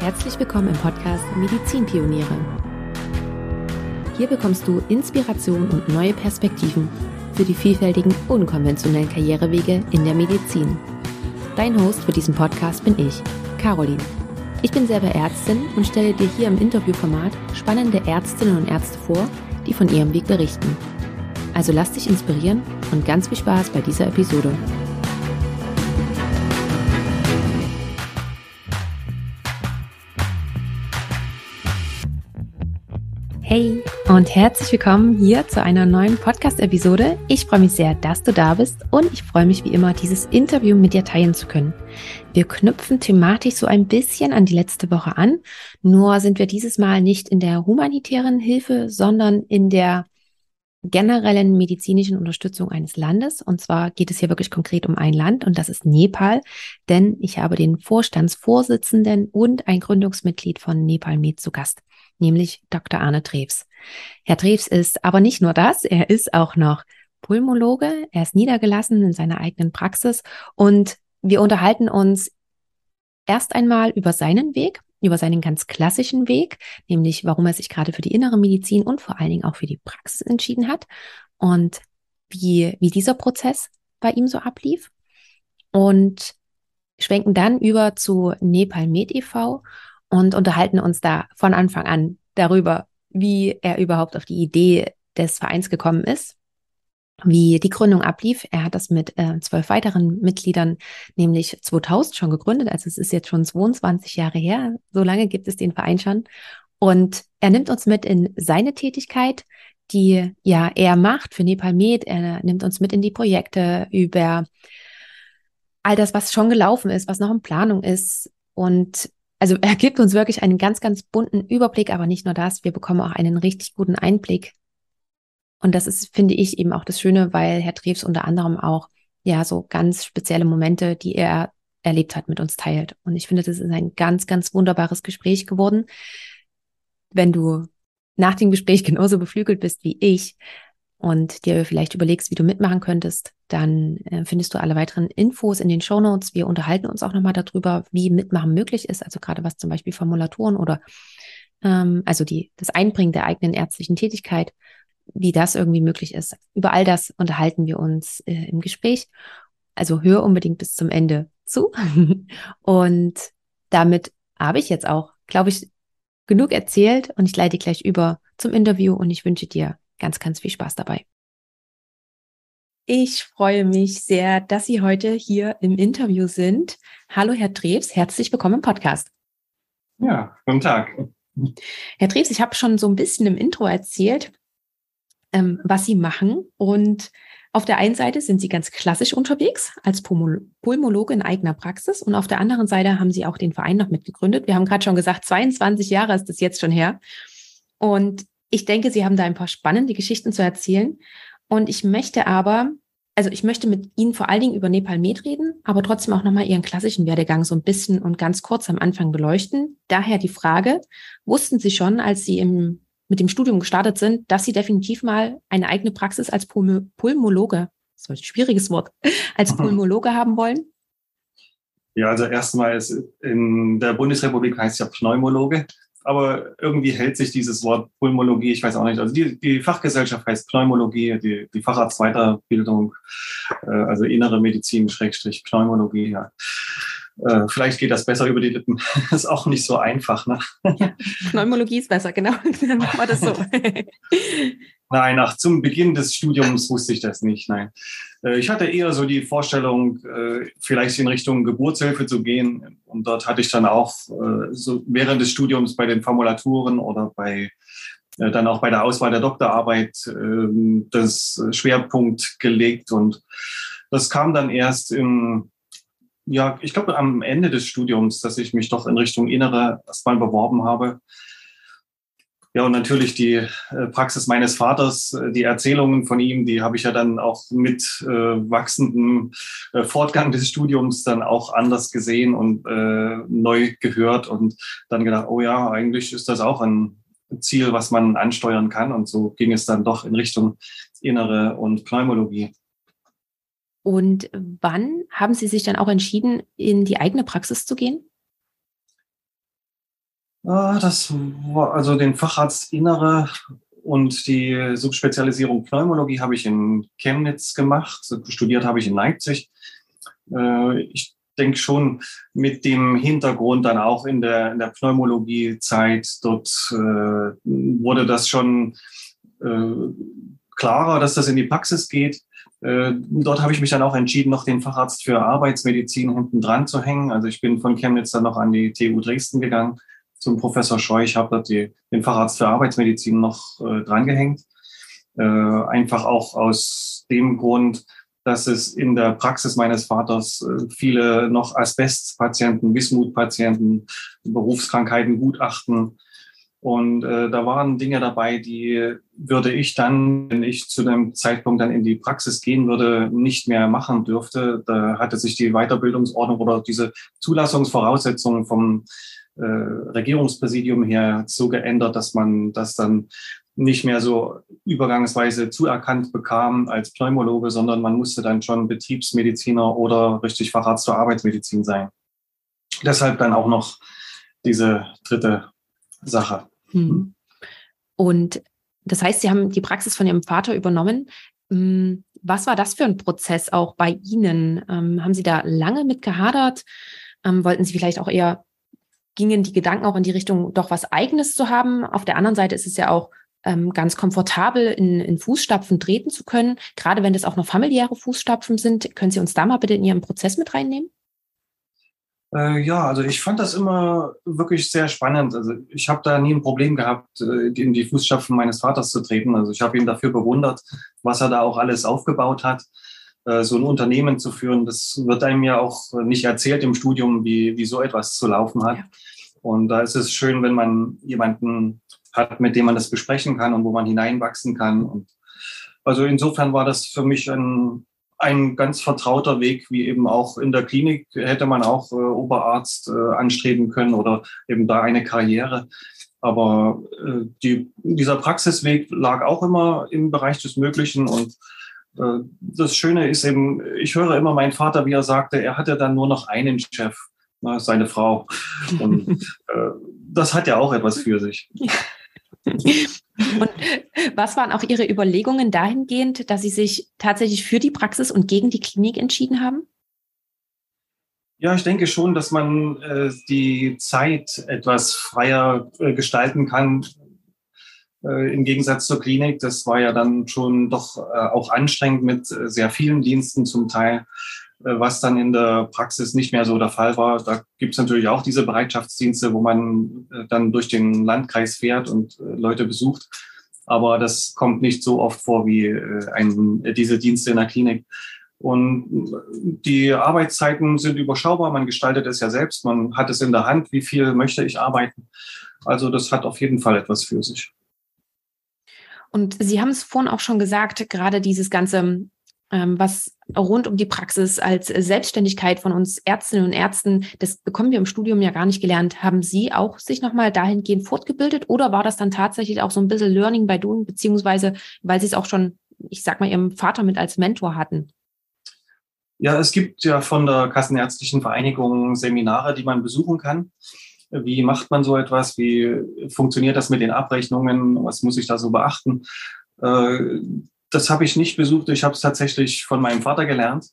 Herzlich willkommen im Podcast Medizinpioniere. Hier bekommst du Inspiration und neue Perspektiven für die vielfältigen, unkonventionellen Karrierewege in der Medizin. Dein Host für diesen Podcast bin ich, Caroline. Ich bin selber Ärztin und stelle dir hier im Interviewformat spannende Ärztinnen und Ärzte vor, die von ihrem Weg berichten. Also lass dich inspirieren und ganz viel Spaß bei dieser Episode. Hey und herzlich willkommen hier zu einer neuen Podcast-Episode. Ich freue mich sehr, dass du da bist und ich freue mich wie immer, dieses Interview mit dir teilen zu können. Wir knüpfen thematisch so ein bisschen an die letzte Woche an, nur sind wir dieses Mal nicht in der humanitären Hilfe, sondern in der generellen medizinischen Unterstützung eines Landes. Und zwar geht es hier wirklich konkret um ein Land und das ist Nepal, denn ich habe den Vorstandsvorsitzenden und ein Gründungsmitglied von Nepal Med zu Gast, nämlich Dr. Arne Treves. Herr Treves ist aber nicht nur das, er ist auch noch Pulmologe, er ist niedergelassen in seiner eigenen Praxis und wir unterhalten uns erst einmal über seinen Weg, über seinen ganz klassischen Weg, nämlich warum er sich gerade für die innere Medizin und vor allen Dingen auch für die Praxis entschieden hat und wie dieser Prozess bei ihm so ablief und schwenken dann über zu Nepal Med e.V., und unterhalten uns da von Anfang an darüber, wie er überhaupt auf die Idee des Vereins gekommen ist, wie die Gründung ablief. Er hat das mit 12 weiteren Mitgliedern, nämlich 2000 schon gegründet. Also es ist jetzt schon 22 Jahre her. So lange gibt es den Verein schon. Und er nimmt uns mit in seine Tätigkeit, die ja er macht für Nepal Med. Er nimmt uns mit in die Projekte über all das, was schon gelaufen ist, was noch in Planung ist. Und also er gibt uns wirklich einen ganz, ganz bunten Überblick, aber nicht nur das, wir bekommen auch einen richtig guten Einblick. Und das ist, finde ich, eben auch das Schöne, weil Herr Treves unter anderem auch ja so ganz spezielle Momente, die er erlebt hat, mit uns teilt. Und ich finde, das ist ein ganz, ganz wunderbares Gespräch geworden. Wenn du nach dem Gespräch genauso beflügelt bist wie ich und dir vielleicht überlegst, wie du mitmachen könntest, dann findest du alle weiteren Infos in den Shownotes. Wir unterhalten uns auch nochmal darüber, wie Mitmachen möglich ist, also gerade was zum Beispiel Formulaturen oder das Einbringen der eigenen ärztlichen Tätigkeit, wie das irgendwie möglich ist. Über all das unterhalten wir uns im Gespräch. Also hör unbedingt bis zum Ende zu. Und damit habe ich jetzt auch, glaube ich, genug erzählt und ich leite gleich über zum Interview und ich wünsche dir ganz, ganz viel Spaß dabei. Ich freue mich sehr, dass Sie heute hier im Interview sind. Hallo, Herr Treves, herzlich willkommen im Podcast. Ja, guten Tag. Herr Treves, ich habe schon so ein bisschen im Intro erzählt, was Sie machen. Und auf der einen Seite sind Sie ganz klassisch unterwegs als Pulmologe in eigener Praxis. Und auf der anderen Seite haben Sie auch den Verein noch mitgegründet. Wir haben gerade schon gesagt, 22 Jahre ist das jetzt schon her. Und ich denke, Sie haben da ein paar spannende Geschichten zu erzählen. Und ich möchte mit Ihnen vor allen Dingen über Nepal Med reden, aber trotzdem auch nochmal Ihren klassischen Werdegang so ein bisschen und ganz kurz am Anfang beleuchten. Daher die Frage, wussten Sie schon, als Sie mit dem Studium gestartet sind, dass Sie definitiv mal eine eigene Praxis als Pulmologe, das ist ein schwieriges Wort, als Pulmologe haben wollen? Ja, also erstmal ist in der Bundesrepublik heißt es ja Pneumologe. Aber irgendwie hält sich dieses Wort Pulmologie, ich weiß auch nicht, also die Fachgesellschaft heißt Pneumologie, die Facharztweiterbildung, also innere Medizin / Pneumologie, ja. Vielleicht geht das besser über die Lippen, ist auch nicht so einfach, ne? Ja, Pneumologie ist besser, genau, dann machen wir das so. Nein, zum Beginn des Studiums wusste ich das nicht, nein. Ich hatte eher so die Vorstellung, vielleicht in Richtung Geburtshilfe zu gehen. Und dort hatte ich dann auch so während des Studiums bei den Formulaturen oder dann auch bei der Auswahl der Doktorarbeit das Schwerpunkt gelegt. Und das kam dann erst ich glaube am Ende des Studiums, dass ich mich doch in Richtung Innere erstmal beworben habe. Ja, und natürlich die Praxis meines Vaters, die Erzählungen von ihm, die habe ich ja dann auch mit wachsendem Fortgang des Studiums dann auch anders gesehen und neu gehört und dann gedacht, oh ja, eigentlich ist das auch ein Ziel, was man ansteuern kann. Und so ging es dann doch in Richtung Innere und Pneumologie. Und wann haben Sie sich dann auch entschieden, in die eigene Praxis zu gehen? Das war also den Facharzt Innere und die Subspezialisierung Pneumologie habe ich in Chemnitz gemacht, studiert habe ich in Leipzig. Ich denke schon mit dem Hintergrund dann auch in der Pneumologie-Zeit, dort wurde das schon klarer, dass das in die Praxis geht. Dort habe ich mich dann auch entschieden, noch den Facharzt für Arbeitsmedizin hinten dran zu hängen. Also ich bin von Chemnitz dann noch an die TU Dresden gegangen zum Professor Scheuch, habe dort den Facharzt für Arbeitsmedizin noch drangehängt. Einfach auch aus dem Grund, dass es in der Praxis meines Vaters viele noch Asbestpatienten, Bismutpatienten, Berufskrankheiten, Gutachten. Und da waren Dinge dabei, die würde ich dann, wenn ich zu einem Zeitpunkt dann in die Praxis gehen würde, nicht mehr machen dürfte. Da hatte sich die Weiterbildungsordnung oder diese Zulassungsvoraussetzungen vom Regierungspräsidium her so geändert, dass man das dann nicht mehr so übergangsweise zuerkannt bekam als Pneumologe, sondern man musste dann schon Betriebsmediziner oder richtig Facharzt für Arbeitsmedizin sein. Deshalb dann auch noch diese dritte Sache. Hm. Und das heißt, Sie haben die Praxis von Ihrem Vater übernommen. Was war das für ein Prozess auch bei Ihnen? Haben Sie da lange mit gehadert? Wollten Sie vielleicht auch eher, gingen die Gedanken auch in die Richtung, doch was Eigenes zu haben? Auf der anderen Seite ist es ja auch ganz komfortabel, in Fußstapfen treten zu können. Gerade wenn das auch noch familiäre Fußstapfen sind, können Sie uns da mal bitte in Ihren Prozess mit reinnehmen? Ja, also ich fand das immer wirklich sehr spannend. Also ich habe da nie ein Problem gehabt, in die Fußstapfen meines Vaters zu treten. Also ich habe ihn dafür bewundert, was er da auch alles aufgebaut hat. So ein Unternehmen zu führen, das wird einem ja auch nicht erzählt im Studium, wie so etwas zu laufen hat. Ja. Und da ist es schön, wenn man jemanden hat, mit dem man das besprechen kann und wo man hineinwachsen kann. Und also insofern war das für mich ein ganz vertrauter Weg, wie eben auch in der Klinik hätte man auch Oberarzt anstreben können oder eben da eine Karriere. Aber dieser Praxisweg lag auch immer im Bereich des Möglichen. Und das Schöne ist eben, ich höre immer meinen Vater, wie er sagte, er hatte dann nur noch einen Chef, seine Frau. Und das hat ja auch etwas für sich. Und was waren auch Ihre Überlegungen dahingehend, dass Sie sich tatsächlich für die Praxis und gegen die Klinik entschieden haben? Ja, ich denke schon, dass man die Zeit etwas freier gestalten kann im Gegensatz zur Klinik. Das war ja dann schon doch auch anstrengend mit sehr vielen Diensten zum Teil, was dann in der Praxis nicht mehr so der Fall war. Da gibt es natürlich auch diese Bereitschaftsdienste, wo man dann durch den Landkreis fährt und Leute besucht. Aber das kommt nicht so oft vor wie diese Dienste in der Klinik. Und die Arbeitszeiten sind überschaubar. Man gestaltet es ja selbst. Man hat es in der Hand, wie viel möchte ich arbeiten. Also das hat auf jeden Fall etwas für sich. Und Sie haben es vorhin auch schon gesagt, gerade dieses ganze, was rund um die Praxis als Selbstständigkeit von uns Ärztinnen und Ärzten, das bekommen wir im Studium ja gar nicht gelernt. Haben Sie auch sich nochmal dahingehend fortgebildet oder war das dann tatsächlich auch so ein bisschen Learning by Doing, beziehungsweise weil Sie es auch schon, ich sag mal, Ihrem Vater mit als Mentor hatten? Ja, es gibt ja von der Kassenärztlichen Vereinigung Seminare, die man besuchen kann. Wie macht man so etwas? Wie funktioniert das mit den Abrechnungen? Was muss ich da so beachten? Das habe ich nicht besucht. Ich habe es tatsächlich von meinem Vater gelernt.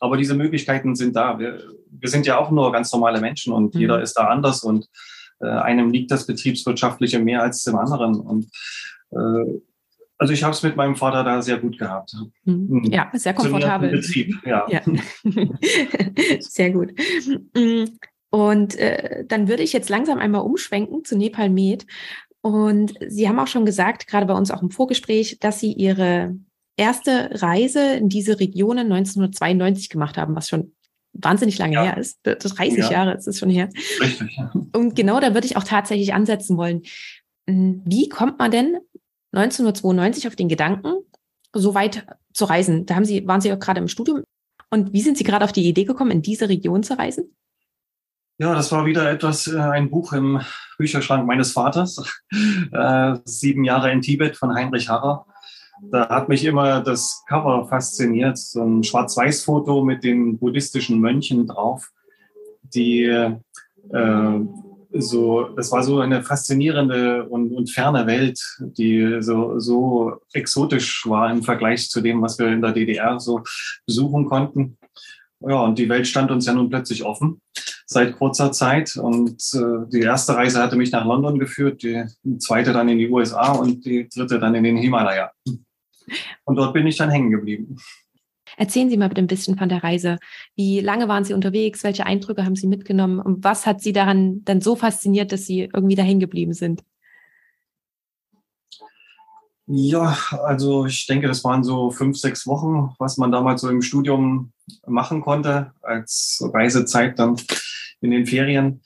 Aber diese Möglichkeiten sind da. Wir sind ja auch nur ganz normale Menschen und jeder ist da anders. Und einem liegt das Betriebswirtschaftliche mehr als dem anderen. Und also ich habe es mit meinem Vater da sehr gut gehabt. Ja, sehr komfortabel. Betrieb, ja. Sehr gut. Und dann würde ich jetzt langsam einmal umschwenken zu Nepal Med. Und Sie haben auch schon gesagt, gerade bei uns auch im Vorgespräch, dass Sie Ihre erste Reise in diese Regionen 1992 gemacht haben, was schon wahnsinnig lange her ist. 30 Jahre ist es schon her. Richtig. Und genau da würde ich auch tatsächlich ansetzen wollen. Wie kommt man denn 1992 auf den Gedanken, so weit zu reisen? Da waren Sie auch gerade im Studium. Und wie sind Sie gerade auf die Idee gekommen, in diese Region zu reisen? Ja, das war wieder ein Buch im Bücherschrank meines Vaters. 7 Jahre in Tibet von Heinrich Harrer. Da hat mich immer das Cover fasziniert. So ein Schwarz-Weiß-Foto mit den buddhistischen Mönchen drauf, die das war so eine faszinierende und ferne Welt, die so exotisch war im Vergleich zu dem, was wir in der DDR so besuchen konnten. Ja, und die Welt stand uns ja nun plötzlich offen seit kurzer Zeit. Und die erste Reise hatte mich nach London geführt, die zweite dann in die USA und die dritte dann in den Himalaya. Und dort bin ich dann hängen geblieben. Erzählen Sie mal bitte ein bisschen von der Reise. Wie lange waren Sie unterwegs? Welche Eindrücke haben Sie mitgenommen? Und was hat Sie daran dann so fasziniert, dass Sie irgendwie da hängen geblieben sind? Ja, also ich denke, das waren so 5, 6 Wochen, was man damals so im Studium machen konnte, als Reisezeit dann in den Ferien.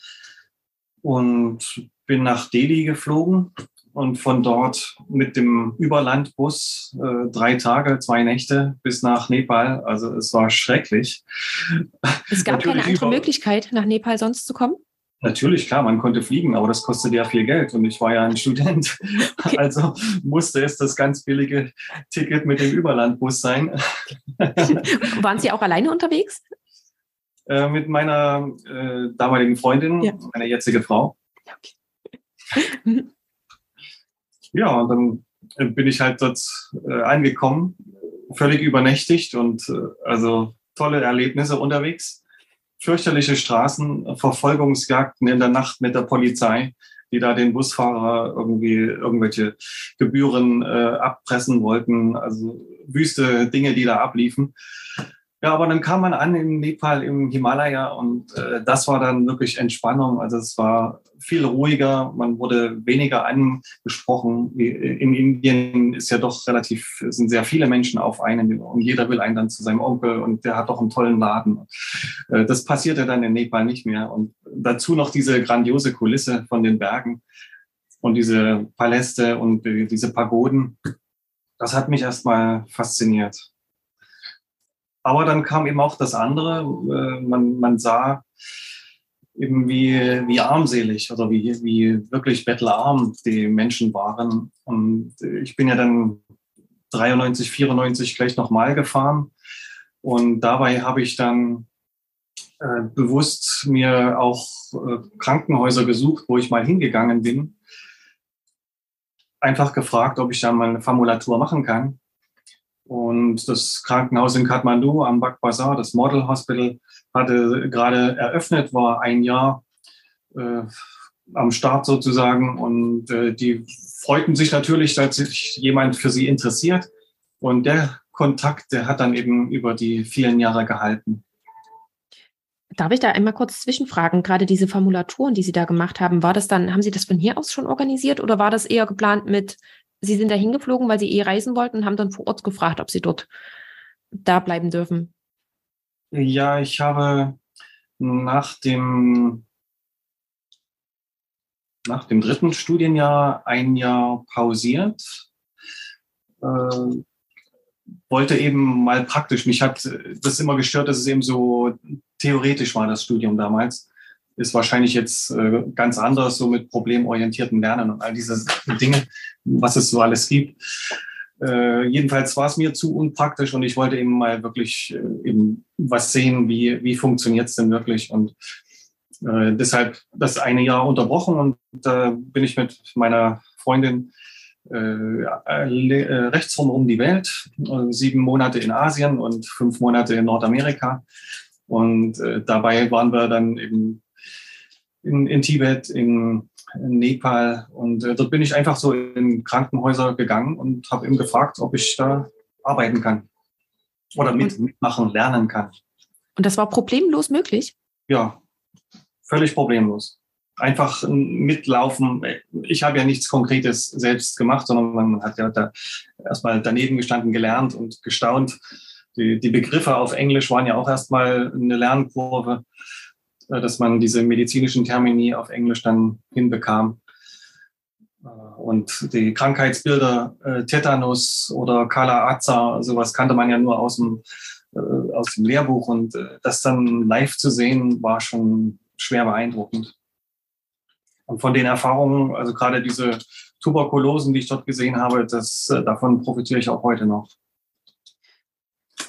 Und bin nach Delhi geflogen und von dort mit dem Überlandbus 3 Tage, 2 Nächte bis nach Nepal. Also es war schrecklich. Es gab keine andere Möglichkeit, nach Nepal sonst zu kommen? Natürlich, klar, man konnte fliegen, aber das kostete ja viel Geld und ich war ja ein Student. Okay. Also musste es das ganz billige Ticket mit dem Überlandbus sein. Waren Sie auch alleine unterwegs? Mit meiner damaligen Freundin, ja. Meine jetzige Frau. Okay. Ja, und dann bin ich halt dort angekommen, völlig übernächtigt und also tolle Erlebnisse unterwegs. Fürchterliche Straßen, Verfolgungsjagden in der Nacht mit der Polizei, die da den Busfahrer irgendwie irgendwelche Gebühren abpressen wollten. Also wüste Dinge, die da abliefen. Ja, aber dann kam man an in Nepal, im Himalaya und das war dann wirklich Entspannung. Also es war viel ruhiger, man wurde weniger angesprochen. In Indien ist ja doch sind sehr viele Menschen auf einen und jeder will einen dann zu seinem Onkel und der hat doch einen tollen Laden. Das passierte dann in Nepal nicht mehr und dazu noch diese grandiose Kulisse von den Bergen und diese Paläste und diese Pagoden. Das hat mich erstmal fasziniert. Aber dann kam eben auch das andere, man sah eben wie armselig oder wie wirklich bettelarm die Menschen waren. Und ich bin ja dann 93, 94 gleich nochmal gefahren. Und dabei habe ich dann bewusst mir auch Krankenhäuser gesucht, wo ich mal hingegangen bin. Einfach gefragt, ob ich da mal eine Formulatur machen kann. Und das Krankenhaus in Kathmandu am Bagh Bazar, das Model Hospital, hatte gerade eröffnet, war ein Jahr am Start sozusagen. Und die freuten sich natürlich, dass sich jemand für sie interessiert. Und der Kontakt, der hat dann eben über die vielen Jahre gehalten. Darf ich da einmal kurz zwischenfragen? Gerade diese Formulaturen, die Sie da gemacht haben, haben Sie das von hier aus schon organisiert oder war das eher geplant mit... Sie sind da hingeflogen, weil Sie reisen wollten und haben dann vor Ort gefragt, ob Sie dort da bleiben dürfen. Ja, ich habe nach dem 3. Studienjahr ein Jahr pausiert. Wollte eben mal praktisch. Mich hat das immer gestört, dass es eben so theoretisch war, das Studium damals. Ist wahrscheinlich jetzt ganz anders, so mit problemorientiertem Lernen und all diese Dinge, was es so alles gibt. Jedenfalls war es mir zu unpraktisch und ich wollte eben mal wirklich eben was sehen, wie funktioniert es denn wirklich. Und deshalb das eine Jahr unterbrochen und da bin ich mit meiner Freundin rechtsrum um die Welt, 7 Monate in Asien und 5 Monate in Nordamerika. Und dabei waren wir dann eben in Tibet, in Nepal und dort bin ich einfach so in Krankenhäuser gegangen und habe eben gefragt, ob ich da arbeiten kann oder mitmachen, lernen kann. Und das war problemlos möglich? Ja, völlig problemlos. Einfach mitlaufen. Ich habe ja nichts Konkretes selbst gemacht, sondern man hat ja da erstmal daneben gestanden, gelernt und gestaunt. Die Begriffe auf Englisch waren ja auch erstmal eine Lernkurve, dass man diese medizinischen Termini auf Englisch dann hinbekam. Und die Krankheitsbilder, Tetanus oder Kala Azar, sowas kannte man ja nur aus dem Lehrbuch. Und das dann live zu sehen, war schon schwer beeindruckend. Und von den Erfahrungen, also gerade diese Tuberkulosen, die ich dort gesehen habe, davon profitiere ich auch heute noch.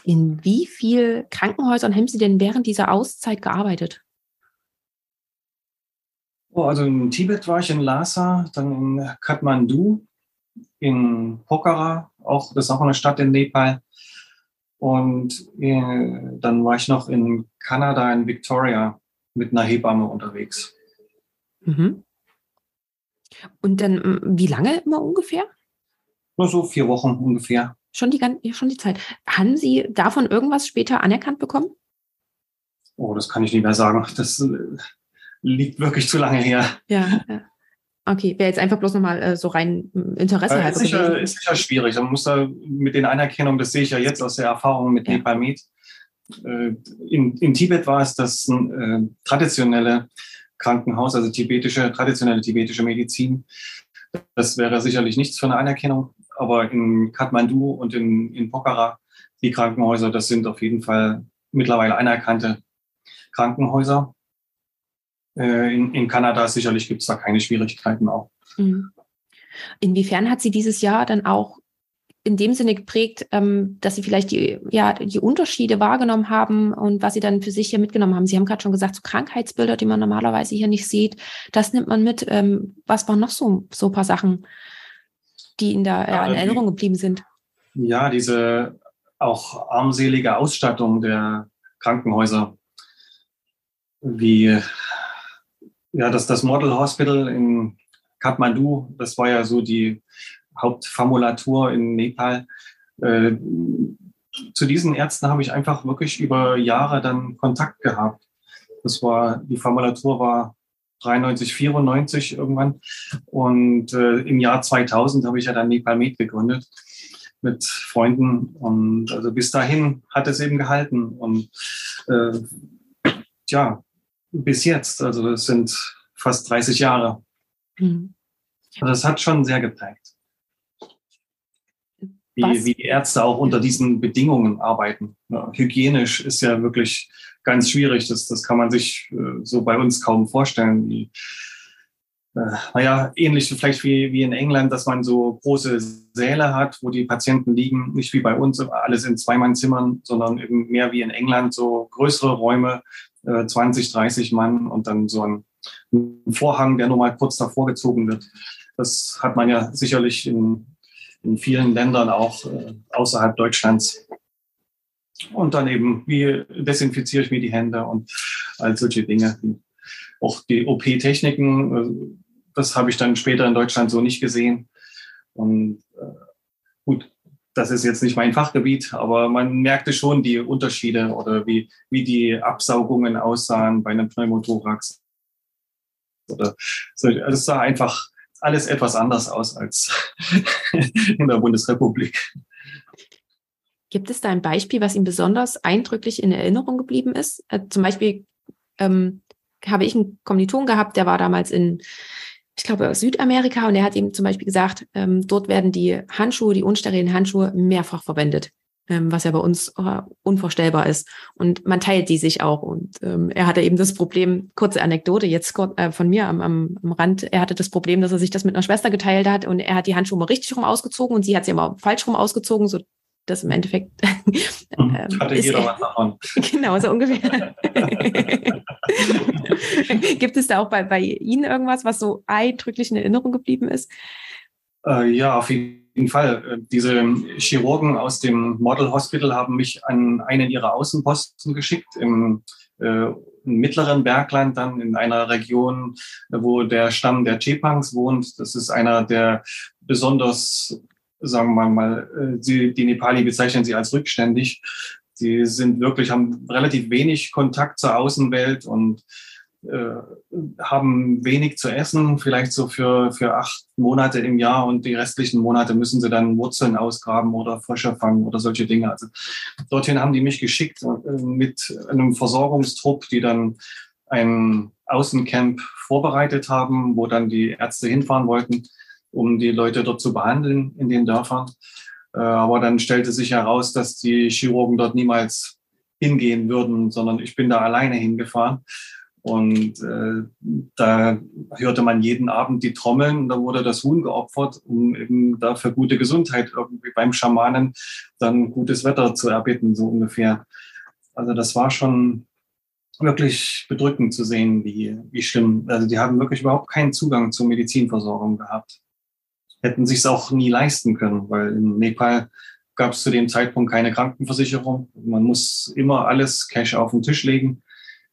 In wie vielen Krankenhäusern haben Sie denn während dieser Auszeit gearbeitet? Also in Tibet war ich, in Lhasa, dann in Kathmandu, in Pokhara, das ist auch eine Stadt in Nepal. Und dann war ich noch in Kanada, in Victoria, mit einer Hebamme unterwegs. Mhm. Und dann, wie lange immer ungefähr? Nur so 4 Wochen ungefähr. Schon die Zeit. Haben Sie davon irgendwas später anerkannt bekommen? Oh, das kann ich nicht mehr sagen. Das liegt wirklich zu lange her. Ja. Okay, wäre jetzt einfach bloß nochmal so rein Interesse. Ist sicher schwierig. Man muss da mit den Anerkennungen, das sehe ich ja jetzt aus der Erfahrung mit Nepal Med. In Tibet war es das traditionelle Krankenhaus, also traditionelle tibetische Medizin. Das wäre sicherlich nichts für eine Anerkennung. Aber in Kathmandu und in Pokhara, die Krankenhäuser, das sind auf jeden Fall mittlerweile anerkannte Krankenhäuser. In Kanada sicherlich gibt es da keine Schwierigkeiten auch. Inwiefern hat Sie dieses Jahr dann auch in dem Sinne geprägt, dass Sie vielleicht die Unterschiede wahrgenommen haben und was Sie dann für sich hier mitgenommen haben? Sie haben gerade schon gesagt, so Krankheitsbilder, die man normalerweise hier nicht sieht, das nimmt man mit. Was waren noch so ein paar Sachen, die in der Erinnerung geblieben sind? Ja, diese auch armselige Ausstattung der Krankenhäuser, wie das Model Hospital in Kathmandu, das war ja so die Hauptfamulatur in Nepal. Zu diesen Ärzten habe ich einfach wirklich über Jahre dann Kontakt gehabt. Die Famulatur war 93, 94 irgendwann. Und im Jahr 2000 habe ich ja dann Nepal Med gegründet mit Freunden. Und also bis dahin hat es eben gehalten. Und bis jetzt, also das sind fast 30 Jahre. Also das hat schon sehr geprägt. Wie die Ärzte auch unter diesen Bedingungen arbeiten. Ja, hygienisch ist ja wirklich ganz schwierig. Das kann man sich so bei uns kaum vorstellen. Ähnlich vielleicht wie in England, dass man so große Säle hat, wo die Patienten liegen. Nicht wie bei uns, alles in Zweimannzimmern, sondern eben mehr wie in England, so größere Räume, 20, 30 Mann und dann so ein Vorhang, der nur mal kurz davor gezogen wird. Das hat man ja sicherlich in vielen Ländern auch außerhalb Deutschlands. Und dann eben, wie desinfiziere ich mir die Hände und all solche Dinge. Auch die OP-Techniken, das habe ich dann später in Deutschland so nicht gesehen. Und gut, das ist jetzt nicht mein Fachgebiet, aber man merkte schon die Unterschiede oder wie die Absaugungen aussahen bei einem Pneumothorax. Es sah einfach alles etwas anders aus als in der Bundesrepublik. Gibt es da ein Beispiel, was Ihnen besonders eindrücklich in Erinnerung geblieben ist? Zum Beispiel habe ich einen Kommiliton gehabt, der war damals in, ich glaube, Südamerika, und er hat eben zum Beispiel gesagt, dort werden die unsterilen Handschuhe mehrfach verwendet, was ja bei uns unvorstellbar ist. Und man teilt die sich auch. Und er hatte eben das Problem, kurze Anekdote jetzt von mir am Rand, er hatte das Problem, dass er sich das mit einer Schwester geteilt hat und er hat die Handschuhe mal richtig rum ausgezogen und sie hat sie immer falsch rum ausgezogen, so dass im Endeffekt... hatte jeder was davon. Genau, so ungefähr. Gibt es da auch bei Ihnen irgendwas, was so eindrücklich in Erinnerung geblieben ist? Ja, auf jeden Fall. Diese Chirurgen aus dem Model Hospital haben mich an einen ihrer Außenposten geschickt, im mittleren Bergland, dann in einer Region, wo der Stamm der Chepangs wohnt. Das ist einer der besonders, sagen wir mal, die Nepali bezeichnen sie als rückständig. Sie sind haben relativ wenig Kontakt zur Außenwelt und haben wenig zu essen, vielleicht so für 8 Monate im Jahr, und die restlichen Monate müssen sie dann Wurzeln ausgraben oder Frösche fangen oder solche Dinge. Also dorthin haben die mich geschickt mit einem Versorgungstrupp, die dann ein Außencamp vorbereitet haben, wo dann die Ärzte hinfahren wollten, um die Leute dort zu behandeln in den Dörfern. Aber dann stellte sich heraus, dass die Chirurgen dort niemals hingehen würden, sondern ich bin da alleine hingefahren. Und da hörte man jeden Abend die Trommeln, da wurde das Huhn geopfert, um eben dafür gute Gesundheit irgendwie beim Schamanen dann gutes Wetter zu erbitten, so ungefähr. Also das war schon wirklich bedrückend zu sehen, wie schlimm. Also die haben wirklich überhaupt keinen Zugang zur Medizinversorgung gehabt. Hätten sich es auch nie leisten können, weil in Nepal gab es zu dem Zeitpunkt keine Krankenversicherung. Man muss immer alles Cash auf den Tisch legen.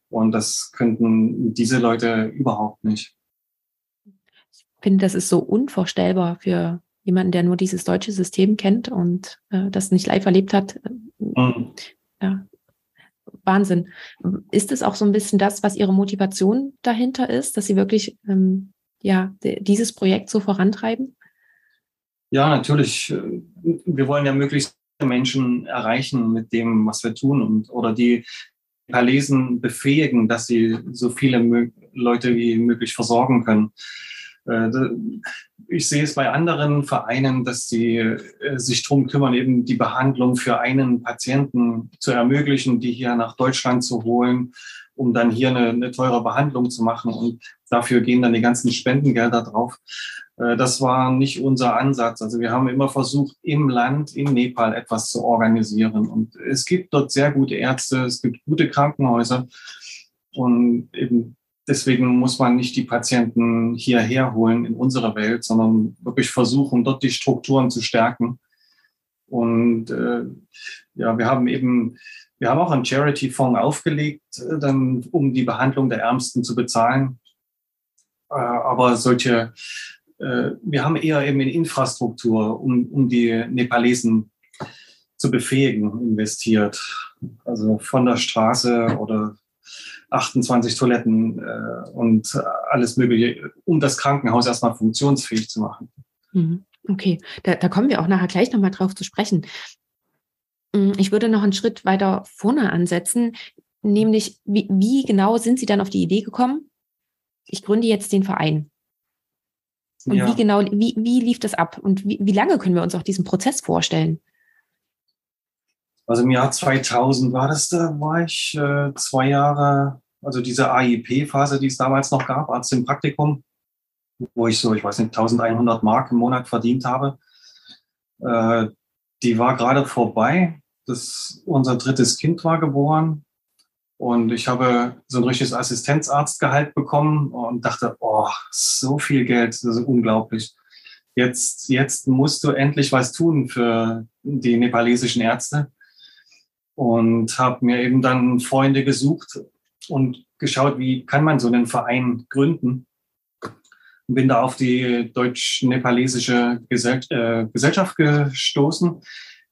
Und das könnten diese Leute überhaupt nicht. Ich finde, das ist so unvorstellbar für jemanden, der nur dieses deutsche System kennt und das nicht live erlebt hat. Mhm. Ja. Wahnsinn. Ist es auch so ein bisschen das, was Ihre Motivation dahinter ist, dass Sie wirklich dieses Projekt so vorantreiben? Ja, natürlich. Wir wollen ja möglichst viele Menschen erreichen mit dem, was wir tun oder die Nepalesen befähigen, dass sie so viele Leute wie möglich versorgen können. Ich sehe es bei anderen Vereinen, dass sie sich darum kümmern, eben die Behandlung für einen Patienten zu ermöglichen, die hier nach Deutschland zu holen, um dann hier eine teure Behandlung zu machen. Und dafür gehen dann die ganzen Spendengelder drauf. Das war nicht unser Ansatz. Also wir haben immer versucht, im Land, in Nepal etwas zu organisieren. Und es gibt dort sehr gute Ärzte, es gibt gute Krankenhäuser. Und eben deswegen muss man nicht die Patienten hierher holen in unsere Welt, sondern wirklich versuchen, dort die Strukturen zu stärken. Und wir haben auch einen Charity-Fonds aufgelegt, dann, um die Behandlung der Ärmsten zu bezahlen. Wir haben eher eben in Infrastruktur, um die Nepalesen zu befähigen, investiert. Also von der Straße oder 28 Toiletten und alles Mögliche, um das Krankenhaus erstmal funktionsfähig zu machen. Okay, da kommen wir auch nachher gleich nochmal drauf zu sprechen. Ich würde noch einen Schritt weiter vorne ansetzen, nämlich wie genau sind Sie dann auf die Idee gekommen, ich gründe jetzt den Verein? Und ja. Wie genau, wie lief das ab? Und wie lange können wir uns auch diesen Prozess vorstellen? Also im Jahr 2000 war das, da war ich 2 Jahre, also diese AIP-Phase, die es damals noch gab, Arzt im Praktikum, wo ich so, ich weiß nicht, 1100 Mark im Monat verdient habe. Die war gerade vorbei. Unser 3. Kind war geboren. Und ich habe so ein richtiges Assistenzarztgehalt bekommen und dachte, oh, so viel Geld, das ist unglaublich. Jetzt musst du endlich was tun für die nepalesischen Ärzte. Und habe mir eben dann Freunde gesucht und geschaut, wie kann man so einen Verein gründen. Und bin da auf die Deutsch-Nepalesische Gesellschaft gestoßen.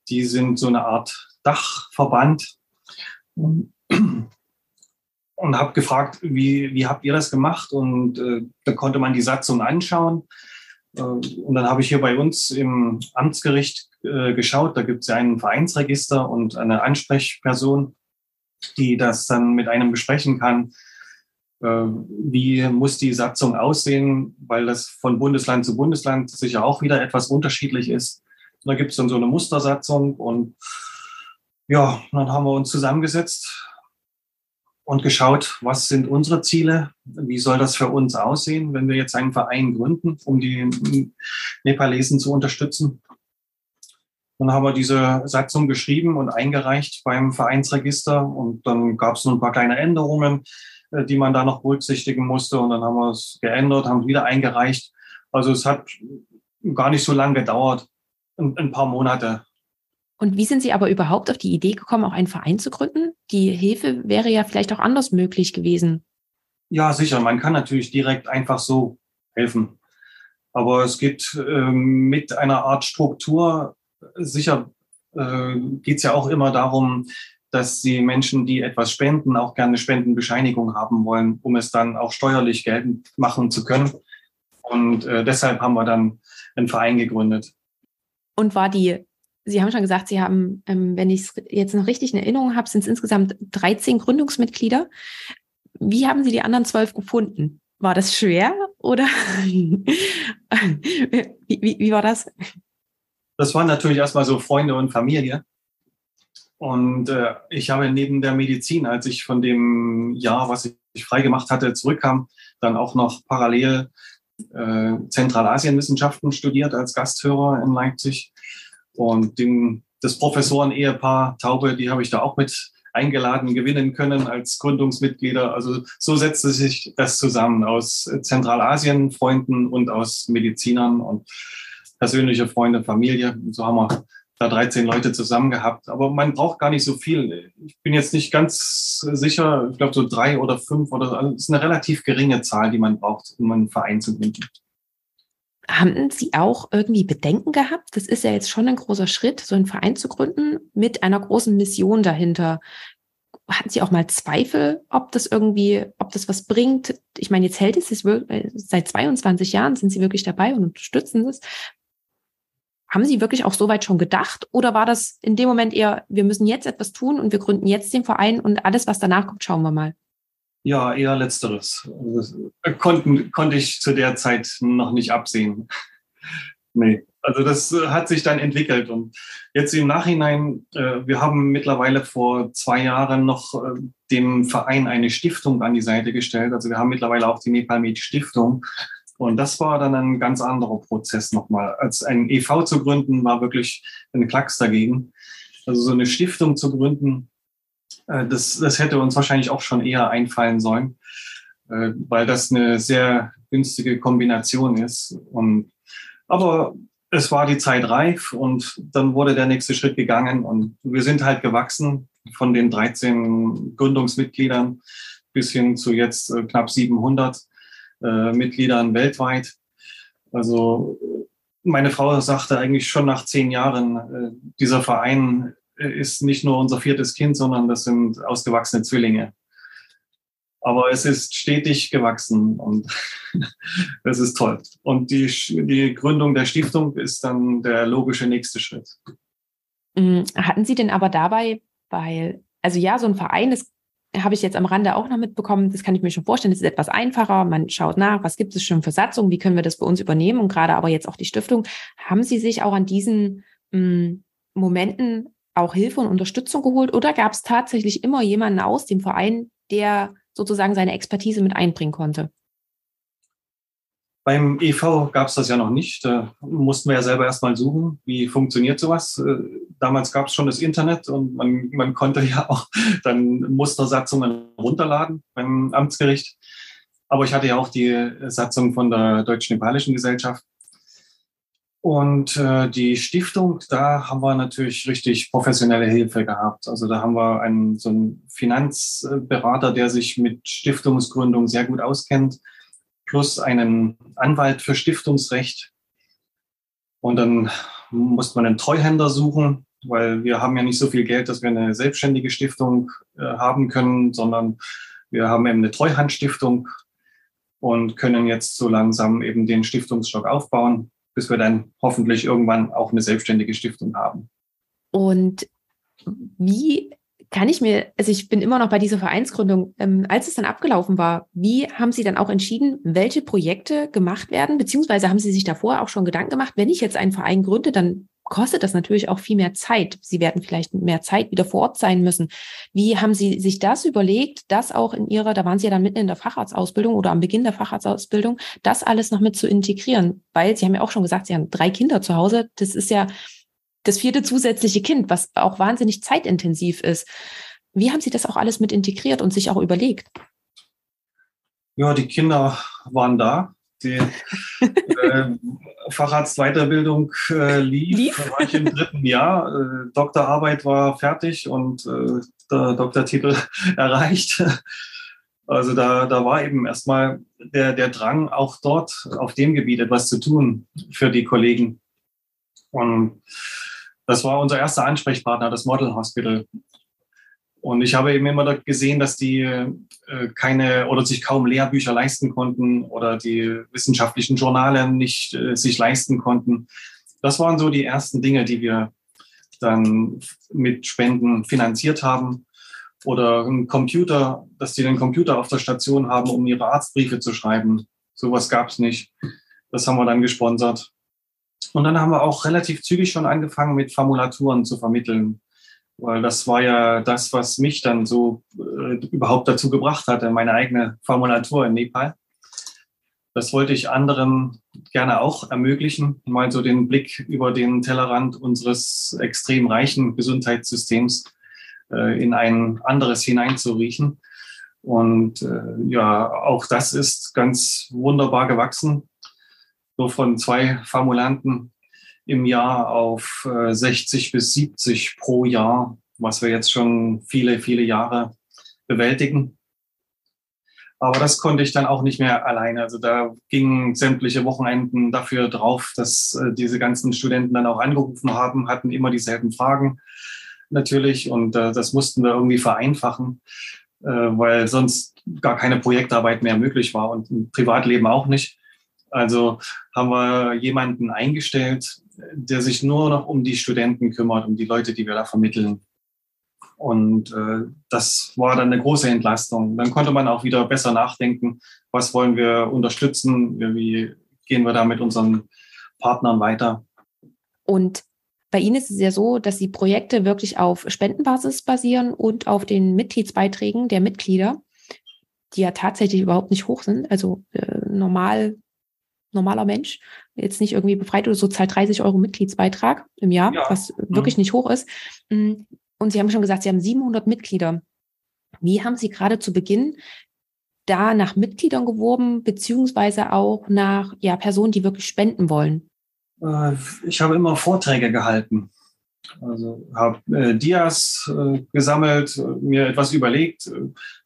Die sind so eine Art Dachverband. Und habe gefragt, wie habt ihr das gemacht? Und da konnte man die Satzung anschauen. Und dann habe ich hier bei uns im Amtsgericht geschaut. Da gibt es ja ein Vereinsregister und eine Ansprechperson, die das dann mit einem besprechen kann. Wie muss die Satzung aussehen? Weil das von Bundesland zu Bundesland sicher auch wieder etwas unterschiedlich ist. Und da gibt es dann so eine Mustersatzung. Und ja, dann haben wir uns zusammengesetzt und geschaut, was sind unsere Ziele, wie soll das für uns aussehen, wenn wir jetzt einen Verein gründen, um die Nepalesen zu unterstützen. Dann haben wir diese Satzung geschrieben und eingereicht beim Vereinsregister und dann gab es noch ein paar kleine Änderungen, die man da noch berücksichtigen musste und dann haben wir es geändert, haben es wieder eingereicht. Also es hat gar nicht so lange gedauert, ein paar Monate. Und wie sind Sie aber überhaupt auf die Idee gekommen, auch einen Verein zu gründen? Die Hilfe wäre ja vielleicht auch anders möglich gewesen. Ja, sicher. Man kann natürlich direkt einfach so helfen. Aber es geht mit einer Art Struktur, sicher geht es ja auch immer darum, dass die Menschen, die etwas spenden, auch gerne eine Spendenbescheinigung haben wollen, um es dann auch steuerlich geltend machen zu können. Und deshalb haben wir dann einen Verein gegründet. Und war die... Sie haben schon gesagt, Sie haben, wenn ich es jetzt noch richtig in Erinnerung habe, sind es insgesamt 13 Gründungsmitglieder. Wie haben Sie die anderen 12 gefunden? War das schwer oder wie war das? Das waren natürlich erstmal so Freunde und Familie. Und ich habe neben der Medizin, als ich von dem Jahr, was ich freigemacht hatte, zurückkam, dann auch noch parallel Zentralasienwissenschaften studiert als Gasthörer in Leipzig. Und das Professoren-Ehepaar Taube, die habe ich da auch mit eingeladen, gewinnen können als Gründungsmitglieder. Also so setzte sich das zusammen aus Zentralasien, Freunden und aus Medizinern und persönliche Freunde, Familie. Und so haben wir da 13 Leute zusammen gehabt. Aber man braucht gar nicht so viel. Ich bin jetzt nicht ganz sicher. Ich glaube, so 3 oder 5 oder so. Also das ist eine relativ geringe Zahl, die man braucht, um einen Verein zu gründen. Haben Sie auch irgendwie Bedenken gehabt? Das ist ja jetzt schon ein großer Schritt, so einen Verein zu gründen mit einer großen Mission dahinter. Hatten Sie auch mal Zweifel, ob das was bringt? Ich meine, jetzt hält es wirklich, seit 22 Jahren sind Sie wirklich dabei und unterstützen es. Haben Sie wirklich auch so weit schon gedacht? Oder war das in dem Moment eher, wir müssen jetzt etwas tun und wir gründen jetzt den Verein und alles, was danach kommt, schauen wir mal? Ja, eher Letzteres. Das konnte ich zu der Zeit noch nicht absehen. Nee, also das hat sich dann entwickelt. Und jetzt im Nachhinein, wir haben mittlerweile vor 2 Jahren noch dem Verein eine Stiftung an die Seite gestellt. Also wir haben mittlerweile auch die Nepal Med Stiftung. Und das war dann ein ganz anderer Prozess nochmal. Als ein e.V. zu gründen, war wirklich ein Klacks dagegen. Also so eine Stiftung zu gründen, das hätte uns wahrscheinlich auch schon eher einfallen sollen, weil das eine sehr günstige Kombination ist. Aber es war die Zeit reif und dann wurde der nächste Schritt gegangen und wir sind halt gewachsen von den 13 Gründungsmitgliedern bis hin zu jetzt knapp 700 Mitgliedern weltweit. Also meine Frau sagte eigentlich schon nach 10 Jahren, dieser Verein ist nicht nur unser 4. Kind, sondern das sind ausgewachsene Zwillinge. Aber es ist stetig gewachsen und das ist toll. Und die Gründung der Stiftung ist dann der logische nächste Schritt. Hatten Sie denn aber dabei, so ein Verein, das habe ich jetzt am Rande auch noch mitbekommen, das kann ich mir schon vorstellen, das ist etwas einfacher, man schaut nach, was gibt es schon für Satzungen, wie können wir das bei uns übernehmen und gerade aber jetzt auch die Stiftung. Haben Sie sich auch an diesen Momenten auch Hilfe und Unterstützung geholt oder gab es tatsächlich immer jemanden aus dem Verein, der sozusagen seine Expertise mit einbringen konnte? Beim e.V. gab es das ja noch nicht. Da mussten wir ja selber erstmal suchen, wie funktioniert sowas. Damals gab es schon das Internet und man konnte ja auch dann Mustersatzungen runterladen beim Amtsgericht. Aber ich hatte ja auch die Satzung von der Deutsch-Nepalesischen Gesellschaft. Und die Stiftung, da haben wir natürlich richtig professionelle Hilfe gehabt. Also da haben wir so einen Finanzberater, der sich mit Stiftungsgründung sehr gut auskennt, plus einen Anwalt für Stiftungsrecht. Und dann musste man einen Treuhänder suchen, weil wir haben ja nicht so viel Geld, dass wir eine selbstständige Stiftung haben können, sondern wir haben eben eine Treuhandstiftung und können jetzt so langsam eben den Stiftungsstock aufbauen, bis wir dann hoffentlich irgendwann auch eine selbstständige Stiftung haben. Und wie kann ich mir, also ich bin immer noch bei dieser Vereinsgründung, als es dann abgelaufen war, wie haben Sie dann auch entschieden, welche Projekte gemacht werden, beziehungsweise haben Sie sich davor auch schon Gedanken gemacht, wenn ich jetzt einen Verein gründe, dann kostet das natürlich auch viel mehr Zeit. Sie werden vielleicht mehr Zeit wieder vor Ort sein müssen. Wie haben Sie sich das überlegt, das auch in Ihrer, da waren Sie ja dann mitten in der Facharztausbildung oder am Beginn der Facharztausbildung, das alles noch mit zu integrieren? Weil Sie haben ja auch schon gesagt, Sie haben 3 Kinder zu Hause. Das ist ja das 4. zusätzliche Kind, was auch wahnsinnig zeitintensiv ist. Wie haben Sie das auch alles mit integriert und sich auch überlegt? Ja, die Kinder waren da. Die Facharztweiterbildung lief, da war ich im 3. Jahr, Doktorarbeit war fertig und der Doktortitel erreicht. Also da war eben erstmal der Drang, auch dort auf dem Gebiet etwas zu tun für die Kollegen. Und das war unser erster Ansprechpartner, das Model Hospital. Und ich habe eben immer gesehen, dass die keine oder sich kaum Lehrbücher leisten konnten oder die wissenschaftlichen Journale nicht sich leisten konnten. Das waren so die ersten Dinge, die wir dann mit Spenden finanziert haben. Oder einen Computer, dass die einen Computer auf der Station haben, um ihre Arztbriefe zu schreiben. Sowas gab es nicht. Das haben wir dann gesponsert. Und dann haben wir auch relativ zügig schon angefangen, mit Formulaturen zu vermitteln. Weil das war ja das, was mich dann so überhaupt dazu gebracht hatte, meine eigene Formulatur in Nepal. Das wollte ich anderen gerne auch ermöglichen, mal so den Blick über den Tellerrand unseres extrem reichen Gesundheitssystems in ein anderes hineinzuriechen. Und ja, auch das ist ganz wunderbar gewachsen. So von 2 Formulanten im Jahr auf 60 bis 70 pro Jahr, was wir jetzt schon viele, viele Jahre bewältigen. Aber das konnte ich dann auch nicht mehr alleine. Also da gingen sämtliche Wochenenden dafür drauf, dass diese ganzen Studenten dann auch angerufen haben, hatten immer dieselben Fragen natürlich. Und das mussten wir irgendwie vereinfachen, weil sonst gar keine Projektarbeit mehr möglich war und im Privatleben auch nicht. Also haben wir jemanden eingestellt, der sich nur noch um die Studenten kümmert, um die Leute, die wir da vermitteln. Und das war dann eine große Entlastung. Dann konnte man auch wieder besser nachdenken, was wollen wir unterstützen, wie gehen wir da mit unseren Partnern weiter. Und bei Ihnen ist es ja so, dass die Projekte wirklich auf Spendenbasis basieren und auf den Mitgliedsbeiträgen der Mitglieder, die ja tatsächlich überhaupt nicht hoch sind, also normaler Mensch, jetzt nicht irgendwie befreit oder so, zahlt 30 Euro Mitgliedsbeitrag im Jahr, ja, was wirklich nicht hoch ist. Und Sie haben schon gesagt, Sie haben 700 Mitglieder. Wie haben Sie gerade zu Beginn da nach Mitgliedern geworben, beziehungsweise auch nach Personen, die wirklich spenden wollen? Ich habe immer Vorträge gehalten. Also habe Dias gesammelt, mir etwas überlegt.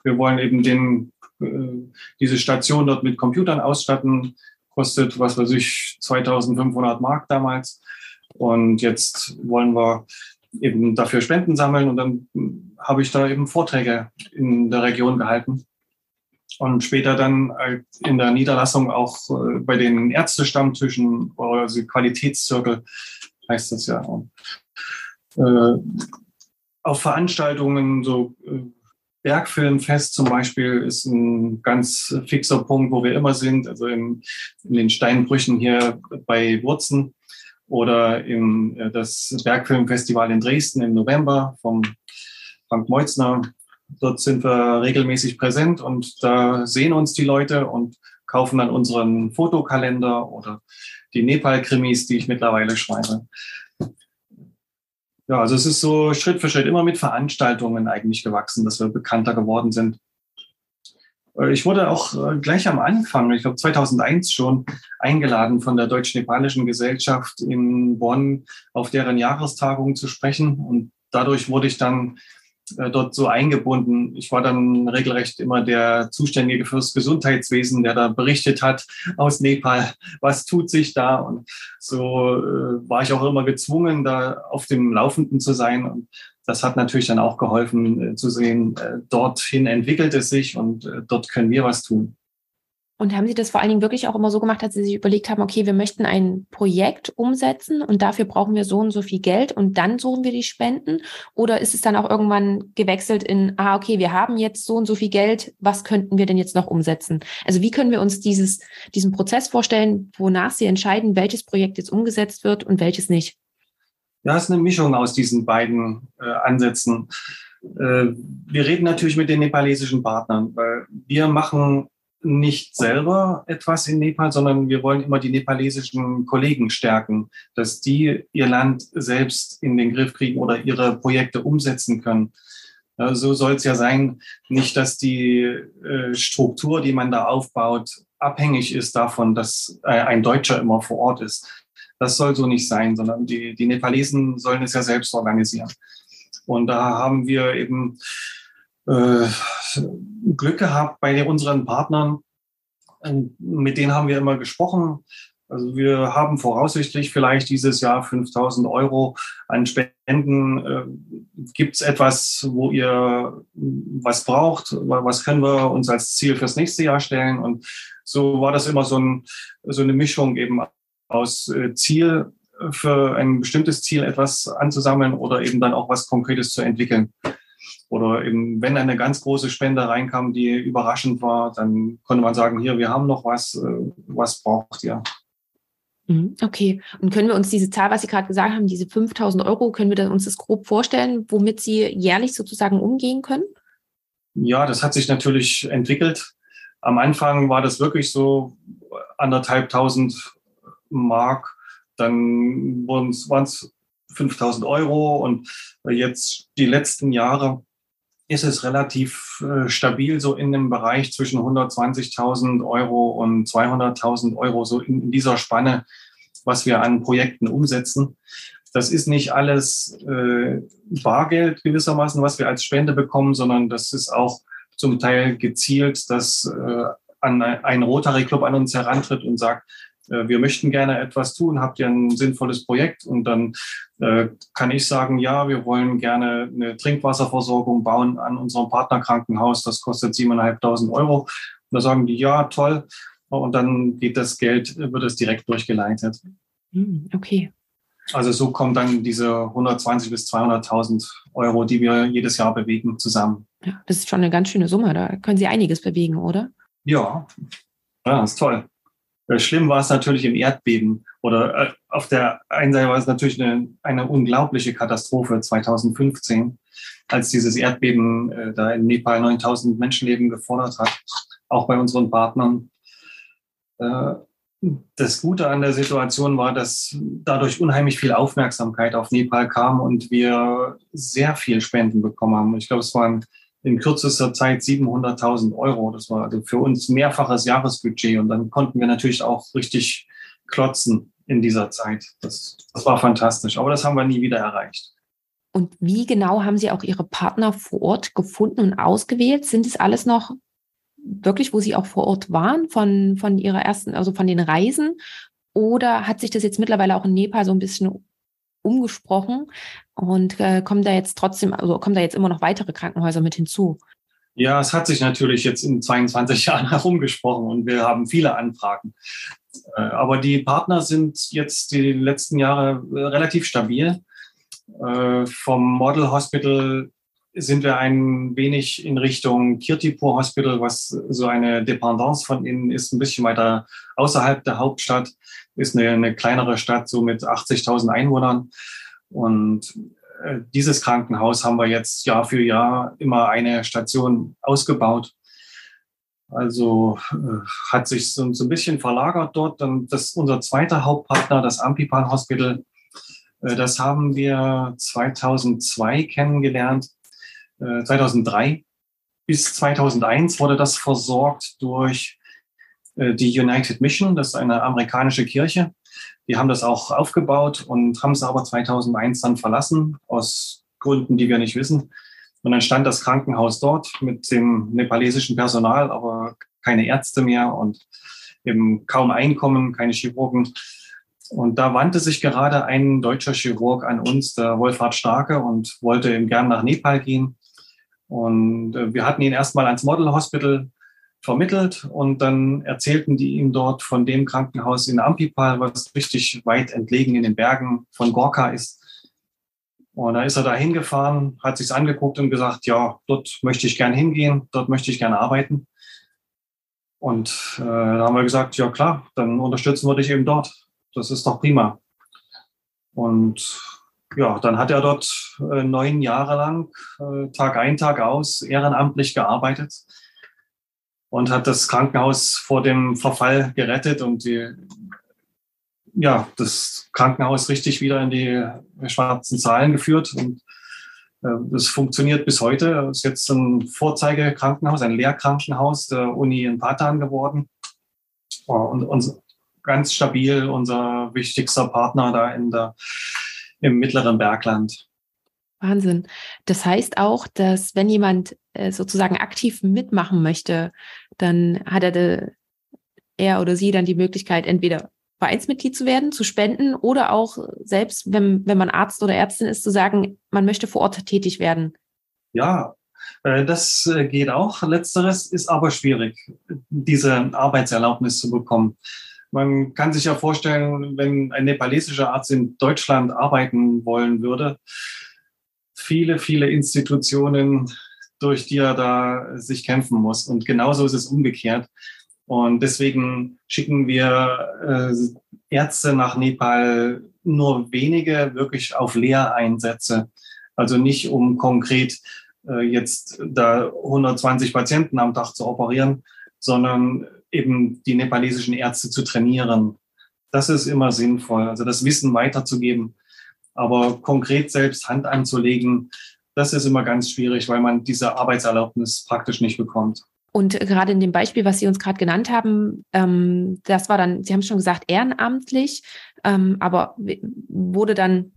Wir wollen eben diese Station dort mit Computern ausstatten. Kostet, was weiß ich, 2500 Mark damals. Und jetzt wollen wir eben dafür Spenden sammeln, und dann habe ich da eben Vorträge in der Region gehalten und später dann in der Niederlassung auch bei den Ärztestammtischen, also Qualitätszirkel heißt das ja, auf Veranstaltungen, so Bergfilmfest zum Beispiel ist ein ganz fixer Punkt, wo wir immer sind, also in den Steinbrüchen hier bei Wurzen. Oder das Bergfilmfestival in Dresden im November vom Frank Meutzner. Dort sind wir regelmäßig präsent und da sehen uns die Leute und kaufen dann unseren Fotokalender oder die Nepal-Krimis, die ich mittlerweile schreibe. Ja, also es ist so Schritt für Schritt immer mit Veranstaltungen eigentlich gewachsen, dass wir bekannter geworden sind. Ich wurde auch gleich am Anfang, ich glaube 2001 schon, eingeladen von der Deutsch-Nepalesischen Gesellschaft in Bonn auf deren Jahrestagung zu sprechen. Und dadurch wurde ich dann dort so eingebunden. Ich war dann regelrecht immer der Zuständige fürs Gesundheitswesen, der da berichtet hat aus Nepal, was tut sich da. Und so war ich auch immer gezwungen, da auf dem Laufenden zu sein. Und das hat natürlich dann auch geholfen zu sehen, dorthin entwickelt es sich und dort können wir was tun. Und haben Sie das vor allen Dingen wirklich auch immer so gemacht, dass Sie sich überlegt haben, okay, wir möchten ein Projekt umsetzen und dafür brauchen wir so und so viel Geld und dann suchen wir die Spenden? Oder ist es dann auch irgendwann gewechselt in, okay, wir haben jetzt so und so viel Geld, was könnten wir denn jetzt noch umsetzen? Also wie können wir uns diesen Prozess vorstellen, wonach Sie entscheiden, welches Projekt jetzt umgesetzt wird und welches nicht? Ja, es ist eine Mischung aus diesen beiden Ansätzen. Wir reden natürlich mit den nepalesischen Partnern, weil wir machen nicht selber etwas in Nepal, sondern wir wollen immer die nepalesischen Kollegen stärken, dass die ihr Land selbst in den Griff kriegen oder ihre Projekte umsetzen können. Ja, so soll es ja sein, nicht, dass die Struktur, die man da aufbaut, abhängig ist davon, dass ein Deutscher immer vor Ort ist. Das soll so nicht sein, sondern die Nepalesen sollen es ja selbst organisieren. Und da haben wir eben Glück gehabt bei unseren Partnern. Mit denen haben wir immer gesprochen. Also wir haben voraussichtlich vielleicht dieses Jahr 5.000 Euro an Spenden. Gibt es etwas, wo ihr was braucht? Was können wir uns als Ziel fürs nächste Jahr stellen? Und so war das immer so eine Mischung eben aus Ziel, für ein bestimmtes Ziel etwas anzusammeln oder eben dann auch was Konkretes zu entwickeln. Oder eben, wenn eine ganz große Spende reinkam, die überraschend war, dann konnte man sagen, hier, wir haben noch was braucht ihr? Okay, und können wir uns diese Zahl, was Sie gerade gesagt haben, diese 5.000 Euro, können wir dann uns das grob vorstellen, womit Sie jährlich sozusagen umgehen können? Ja, das hat sich natürlich entwickelt. Am Anfang war das wirklich so 1.500 Mark, dann waren es 5.000 Euro. Und jetzt die letzten Jahre ist es relativ stabil, so in dem Bereich zwischen 120.000 Euro und 200.000 Euro, so in dieser Spanne, was wir an Projekten umsetzen. Das ist nicht alles Bargeld gewissermaßen, was wir als Spende bekommen, sondern das ist auch zum Teil gezielt, dass ein Rotary-Club an uns herantritt und sagt, wir möchten gerne etwas tun, habt ihr ein sinnvolles Projekt? Und dann kann ich sagen, ja, wir wollen gerne eine Trinkwasserversorgung bauen an unserem Partnerkrankenhaus. Das kostet 7.500 Euro. Und da sagen die, ja, toll. Und dann geht das Geld, wird es direkt durchgeleitet. Okay. Also so kommen dann diese 120.000 bis 200.000 Euro, die wir jedes Jahr bewegen, zusammen. Ja, das ist schon eine ganz schöne Summe. Da können Sie einiges bewegen, oder? Ja, das ist toll. Schlimm war es natürlich im Erdbeben. Oder auf der einen Seite war es natürlich eine unglaubliche Katastrophe 2015, als dieses Erdbeben da in Nepal 9.000 Menschenleben gefordert hat, auch bei unseren Partnern. Das Gute an der Situation war, dass dadurch unheimlich viel Aufmerksamkeit auf Nepal kam und wir sehr viel Spenden bekommen haben. Ich glaube, es waren in kürzester Zeit 700.000 Euro. Das war also für uns mehrfaches Jahresbudget. Und dann konnten wir natürlich auch richtig klotzen in dieser Zeit. Das war fantastisch. Aber das haben wir nie wieder erreicht. Und wie genau haben Sie auch Ihre Partner vor Ort gefunden und ausgewählt? Sind es alles noch wirklich, wo Sie auch vor Ort waren, von Ihrer ersten, also von den Reisen? Oder hat sich das jetzt mittlerweile auch in Nepal so ein bisschen umgesprochen und kommen da jetzt immer noch weitere Krankenhäuser mit hinzu? Ja, es hat sich natürlich jetzt in 22 Jahren herumgesprochen und wir haben viele Anfragen. Aber die Partner sind jetzt die letzten Jahre relativ stabil. Vom Model Hospital sind wir ein wenig in Richtung Kirtipur Hospital, was so eine Dependance von ihnen ist, ein bisschen weiter außerhalb der Hauptstadt, ist eine kleinere Stadt, so mit 80.000 Einwohnern. Und dieses Krankenhaus haben wir jetzt Jahr für Jahr immer eine Station ausgebaut. Also hat sich so ein bisschen verlagert dort. Dann unser zweiter Hauptpartner, das Ampipal Hospital, das haben wir 2002 kennengelernt. 2003 bis 2001 wurde das versorgt durch die United Mission, das ist eine amerikanische Kirche. Die haben das auch aufgebaut und haben es aber 2001 dann verlassen, aus Gründen, die wir nicht wissen. Und dann stand das Krankenhaus dort mit dem nepalesischen Personal, aber keine Ärzte mehr und eben kaum Einkommen, keine Chirurgen. Und da wandte sich gerade ein deutscher Chirurg an uns, der Wolfhard Starke, und wollte eben gern nach Nepal gehen. Und wir hatten ihn erstmal ans Model Hospital vermittelt und dann erzählten die ihm dort von dem Krankenhaus in Ampipal, was richtig weit entlegen in den Bergen von Gorkha ist. Und da ist er da hingefahren, hat sich's angeguckt und gesagt, ja, dort möchte ich gern hingehen, dort möchte ich gern arbeiten. Und da haben wir gesagt, ja klar, dann unterstützen wir dich eben dort. Das ist doch prima. Und ja, dann hat er dort 9 Jahre lang, Tag ein, Tag aus, ehrenamtlich gearbeitet und hat das Krankenhaus vor dem Verfall gerettet und das Krankenhaus richtig wieder in die schwarzen Zahlen geführt. Und das funktioniert bis heute. Es ist jetzt ein Vorzeigekrankenhaus, ein Lehrkrankenhaus der Uni in Patan geworden. Und ganz stabil unser wichtigster Partner da im mittleren Bergland. Wahnsinn. Das heißt auch, dass wenn jemand sozusagen aktiv mitmachen möchte, dann hat er oder sie dann die Möglichkeit, entweder Vereinsmitglied zu werden, zu spenden oder auch selbst, wenn man Arzt oder Ärztin ist, zu sagen, man möchte vor Ort tätig werden. Ja, das geht auch. Letzteres ist aber schwierig, diese Arbeitserlaubnis zu bekommen. Man kann sich ja vorstellen, wenn ein nepalesischer Arzt in Deutschland arbeiten wollen würde, viele, viele Institutionen, durch die er da sich kämpfen muss. Und genauso ist es umgekehrt. Und deswegen schicken wir Ärzte nach Nepal nur wenige wirklich auf Lehreinsätze. Also nicht, um konkret jetzt da 120 Patienten am Tag zu operieren, sondern eben die nepalesischen Ärzte zu trainieren. Das ist immer sinnvoll, also das Wissen weiterzugeben. Aber konkret selbst Hand anzulegen, das ist immer ganz schwierig, weil man diese Arbeitserlaubnis praktisch nicht bekommt. Und gerade in dem Beispiel, was Sie uns gerade genannt haben, das war dann, Sie haben schon gesagt, ehrenamtlich, aber wurde dann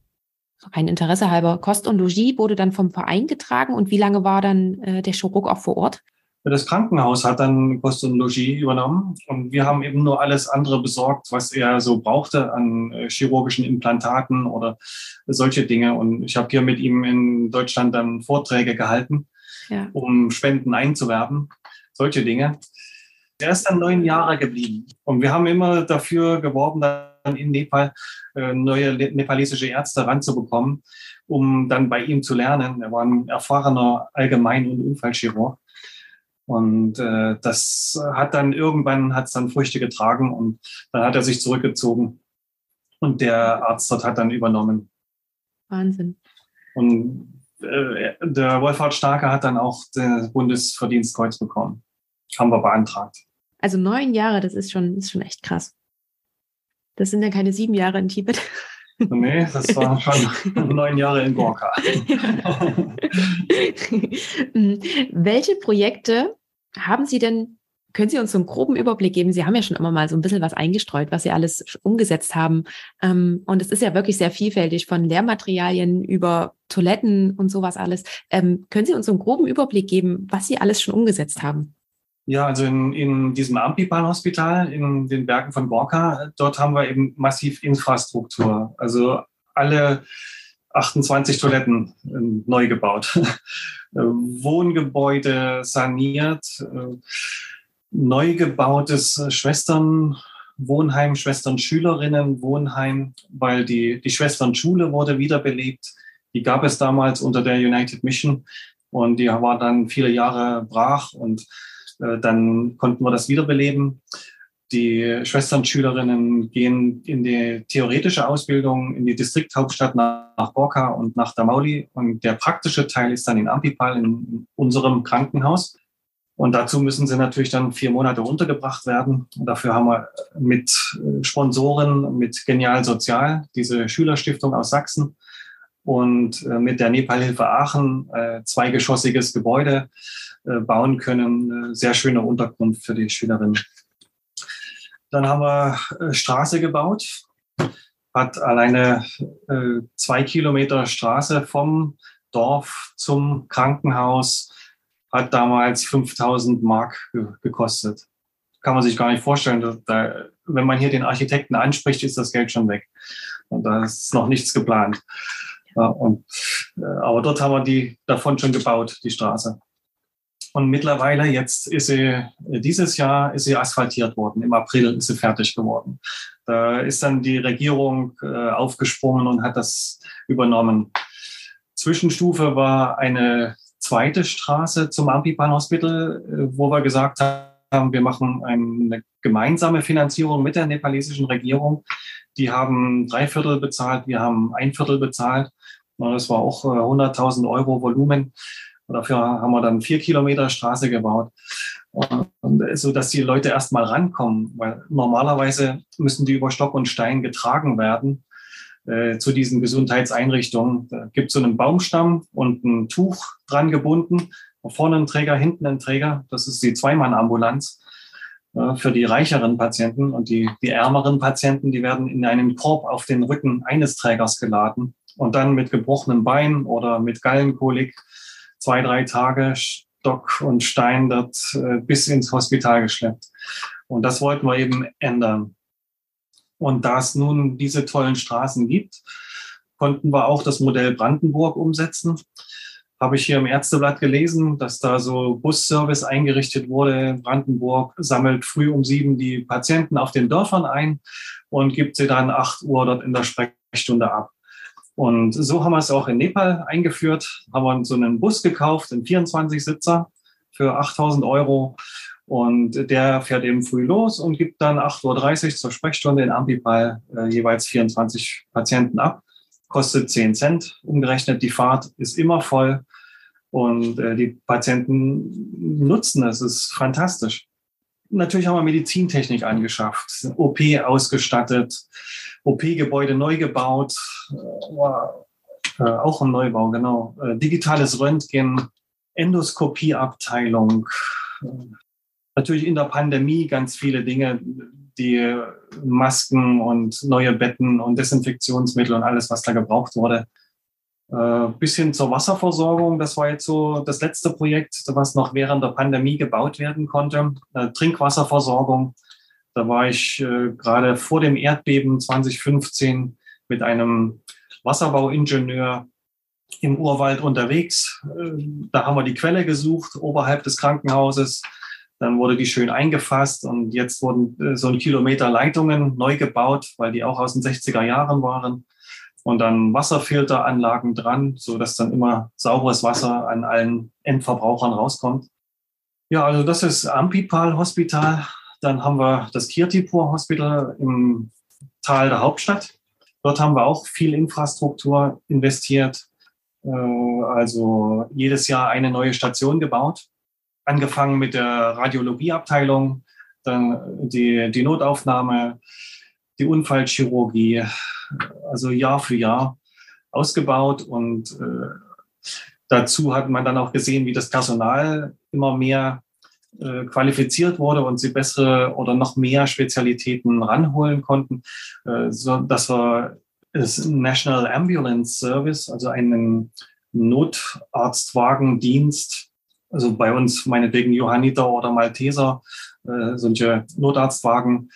rein Interesse halber, Kost und Logis wurde dann vom Verein getragen und wie lange war dann der Chirurg auch vor Ort? Das Krankenhaus hat dann Kost und Logis übernommen und wir haben eben nur alles andere besorgt, was er so brauchte an chirurgischen Implantaten oder solche Dinge. Und ich habe hier mit ihm in Deutschland dann Vorträge gehalten, ja, um Spenden einzuwerben, solche Dinge. Er ist dann 9 Jahre geblieben und wir haben immer dafür geworben, dann in Nepal neue nepalesische Ärzte ranzubekommen, um dann bei ihm zu lernen. Er war ein erfahrener Allgemein- und Unfallchirurg. Und das hat dann irgendwann Früchte getragen und dann hat er sich zurückgezogen und der Arzt dort hat dann übernommen. Wahnsinn. Und der Wolfhard Starke hat dann auch das Bundesverdienstkreuz bekommen. Haben wir beantragt. Also 9 Jahre, das ist schon echt krass. Das sind ja keine 7 Jahre in Tibet. Nee, das waren schon 9 Jahre in Gorkha. Ja. Welche Projekte haben Sie denn, können Sie uns so einen groben Überblick geben? Sie haben ja schon immer mal so ein bisschen was eingestreut, was Sie alles umgesetzt haben. Und es ist ja wirklich sehr vielfältig, von Lehrmaterialien über Toiletten und sowas alles. Können Sie uns so einen groben Überblick geben, was Sie alles schon umgesetzt haben? Ja, also in diesem Ampipal Hospital in den Bergen von Gorkha, dort haben wir eben massiv Infrastruktur. Also alle 28 Toiletten neu gebaut, Wohngebäude saniert, neu gebautes Schwesternwohnheim, Schwestern-Schülerinnen-Wohnheim, weil die Schwestern-Schule wurde wiederbelebt. Die gab es damals unter der United Mission und die war dann viele Jahre brach und dann konnten wir das wiederbeleben. Die Schwestern-Schülerinnen gehen in die theoretische Ausbildung in die Distrikthauptstadt nach Gorkha und nach Damauli. Und der praktische Teil ist dann in Ampipal, in unserem Krankenhaus. Und dazu müssen sie natürlich dann 4 Monate untergebracht werden. Und dafür haben wir mit Sponsoren, mit Genial Sozial, diese Schülerstiftung aus Sachsen und mit der Nepal-Hilfe Aachen 2-geschossiges Gebäude bauen können. Sehr schöner Untergrund für die Schülerinnen. Dann haben wir Straße gebaut, hat alleine 2 Kilometer Straße vom Dorf zum Krankenhaus, hat damals 5.000 Mark gekostet. Kann man sich gar nicht vorstellen, wenn man hier den Architekten anspricht, ist das Geld schon weg. Und da ist noch nichts geplant. Ja, aber dort haben wir davon schon gebaut, die Straße. Und mittlerweile, jetzt ist sie, dieses Jahr ist sie asphaltiert worden. Im April ist sie fertig geworden. Da ist dann die Regierung aufgesprungen und hat das übernommen. Zwischenstufe war eine zweite Straße zum Ampipal Hospital, wo wir gesagt haben, wir machen eine gemeinsame Finanzierung mit der nepalesischen Regierung. Die haben 3/4 bezahlt, wir haben 1/4 bezahlt. Das war auch 100.000 Euro Volumen. Und dafür haben wir dann 4 Kilometer Straße gebaut, so dass die Leute erstmal rankommen, weil normalerweise müssen die über Stock und Stein getragen werden zu diesen Gesundheitseinrichtungen. Da gibt es so einen Baumstamm und ein Tuch dran gebunden, vorne ein Träger, hinten ein Träger. Das ist die 2-Mann-Ambulanz für die reicheren Patienten und die ärmeren Patienten, die werden in einen Korb auf den Rücken eines Trägers geladen und dann mit gebrochenem Bein oder mit Gallenkolik 2-3 Tage Stock und Stein dort bis ins Hospital geschleppt. Und das wollten wir eben ändern. Und da es nun diese tollen Straßen gibt, konnten wir auch das Modell Brandenburg umsetzen. Habe ich hier im Ärzteblatt gelesen, dass da so Busservice eingerichtet wurde. Brandenburg sammelt früh um 7 die Patienten auf den Dörfern ein und gibt sie dann 8 Uhr dort in der Sprechstunde ab. Und so haben wir es auch in Nepal eingeführt, haben wir so einen Bus gekauft, einen 24-Sitzer für 8.000 Euro. Und der fährt eben früh los und gibt dann 8.30 Uhr zur Sprechstunde in Ampipal jeweils 24 Patienten ab. Kostet 10 Cent umgerechnet, die Fahrt ist immer voll und die Patienten nutzen es, ist fantastisch. Natürlich haben wir Medizintechnik angeschafft, OP ausgestattet, OP-Gebäude neu gebaut, auch im Neubau, genau. Digitales Röntgen, Endoskopieabteilung. Natürlich in der Pandemie ganz viele Dinge, die Masken und neue Betten und Desinfektionsmittel und alles, was da gebraucht wurde. Bis hin zur Wasserversorgung, das war jetzt so das letzte Projekt, was noch während der Pandemie gebaut werden konnte. Trinkwasserversorgung, da war ich gerade vor dem Erdbeben 2015 mit einem Wasserbauingenieur im Urwald unterwegs. Da haben wir die Quelle gesucht, oberhalb des Krankenhauses. Dann wurde die schön eingefasst und jetzt wurden so ein Kilometer Leitungen neu gebaut, weil die auch aus den 60er Jahren waren. Und dann Wasserfilteranlagen dran, sodass dann immer sauberes Wasser an allen Endverbrauchern rauskommt. Ja, also das ist Ampipal Hospital. Dann haben wir das Kirtipur Hospital im Tal der Hauptstadt. Dort haben wir auch viel Infrastruktur investiert. Also jedes Jahr eine neue Station gebaut. Angefangen mit der Radiologieabteilung, dann die Notaufnahme, die Unfallchirurgie, also Jahr für Jahr ausgebaut. Und dazu hat man dann auch gesehen, wie das Personal immer mehr qualifiziert wurde und sie bessere oder noch mehr Spezialitäten ranholen konnten, sodass wir das National Ambulance Service, also einen Notarztwagendienst, also bei uns meinetwegen Johanniter oder Malteser, solche Notarztwagen,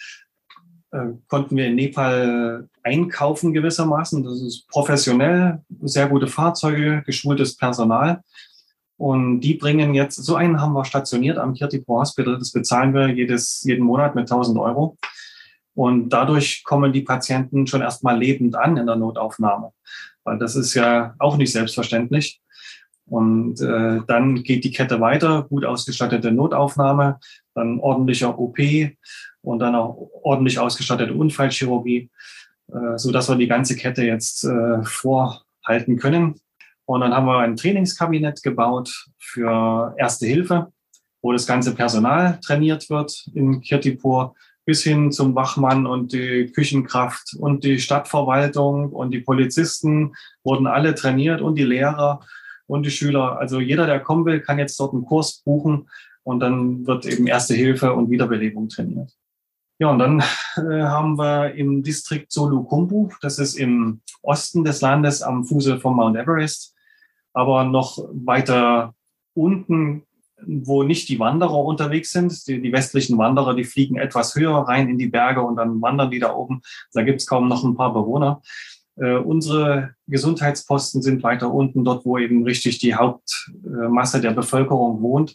konnten wir in Nepal einkaufen gewissermaßen. Das ist professionell, sehr gute Fahrzeuge, geschultes Personal. Und die bringen jetzt, so einen haben wir stationiert am Kirtipur Hospital, das bezahlen wir jeden Monat mit 1.000 €. Und dadurch kommen die Patienten schon erstmal lebend an in der Notaufnahme. Weil das ist ja auch nicht selbstverständlich. Und dann geht die Kette weiter, gut ausgestattete Notaufnahme, dann ordentlicher OP, und dann auch ordentlich ausgestattete Unfallchirurgie, sodass wir die ganze Kette jetzt vorhalten können. Und dann haben wir ein Trainingskabinett gebaut für Erste Hilfe, wo das ganze Personal trainiert wird in Kirtipur, bis hin zum Wachmann und die Küchenkraft und die Stadtverwaltung und die Polizisten wurden alle trainiert und die Lehrer und die Schüler. Also jeder, der kommen will, kann jetzt dort einen Kurs buchen und dann wird eben Erste Hilfe und Wiederbelebung trainiert. Ja, und dann haben wir im Distrikt Solukhumbu, das ist im Osten des Landes am Fuße vom Mount Everest, aber noch weiter unten, wo nicht die Wanderer unterwegs sind. Die westlichen Wanderer, die fliegen etwas höher rein in die Berge und dann wandern die da oben. Da gibt es kaum noch ein paar Bewohner. Unsere Gesundheitsposten sind weiter unten, dort wo eben richtig die Hauptmasse der Bevölkerung wohnt.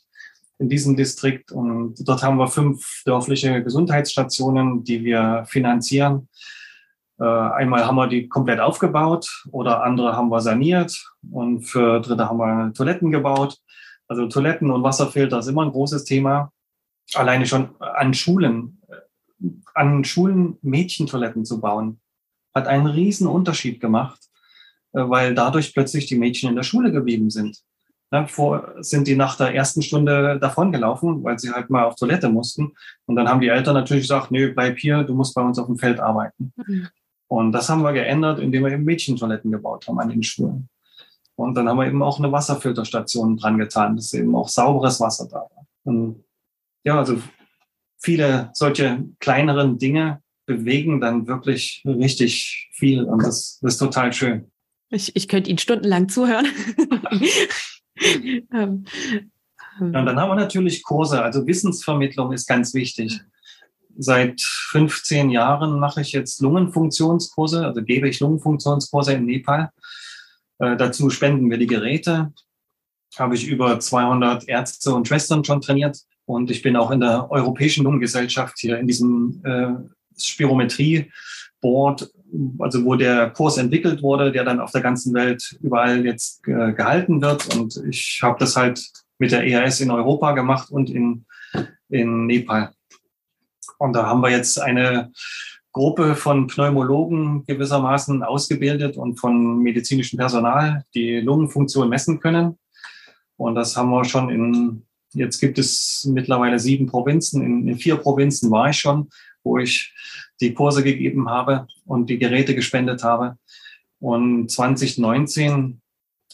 In diesem Distrikt, und dort haben wir 5 dörfliche Gesundheitsstationen, die wir finanzieren. Einmal haben wir die komplett aufgebaut oder andere haben wir saniert und für Dritte haben wir Toiletten gebaut. Also Toiletten und Wasserfilter ist immer ein großes Thema. Alleine schon an Schulen Mädchentoiletten zu bauen, hat einen riesen Unterschied gemacht, weil dadurch plötzlich die Mädchen in der Schule geblieben sind. Sind die nach der ersten Stunde davongelaufen, weil sie halt mal auf Toilette mussten. Und dann haben die Eltern natürlich gesagt, nö, bleib hier, du musst bei uns auf dem Feld arbeiten. Mhm. Und das haben wir geändert, indem wir eben Mädchentoiletten gebaut haben an den Schulen. Und dann haben wir eben auch eine Wasserfilterstation dran getan, dass eben auch sauberes Wasser da war. Und ja, also viele solche kleineren Dinge bewegen dann wirklich richtig viel. Und das ist total schön. Ich könnte Ihnen stundenlang zuhören. Und dann haben wir natürlich Kurse, also Wissensvermittlung ist ganz wichtig. Seit 15 Jahren mache ich jetzt Lungenfunktionskurse, also gebe ich Lungenfunktionskurse in Nepal. Dazu spenden wir die Geräte. Habe ich über 200 Ärzte und Schwestern schon trainiert und ich bin auch in der Europäischen Lungengesellschaft hier in diesem Spirometrie-Board, also wo der Kurs entwickelt wurde, der dann auf der ganzen Welt überall jetzt gehalten wird. Und ich habe das halt mit der ERS in Europa gemacht und in Nepal. Und da haben wir jetzt eine Gruppe von Pneumologen gewissermaßen ausgebildet und von medizinischem Personal, die Lungenfunktion messen können. Und das haben wir schon in Jetzt gibt es mittlerweile 7 Provinzen. In 4 Provinzen war ich schon, wo ich die Kurse gegeben habe und die Geräte gespendet habe. Und 2019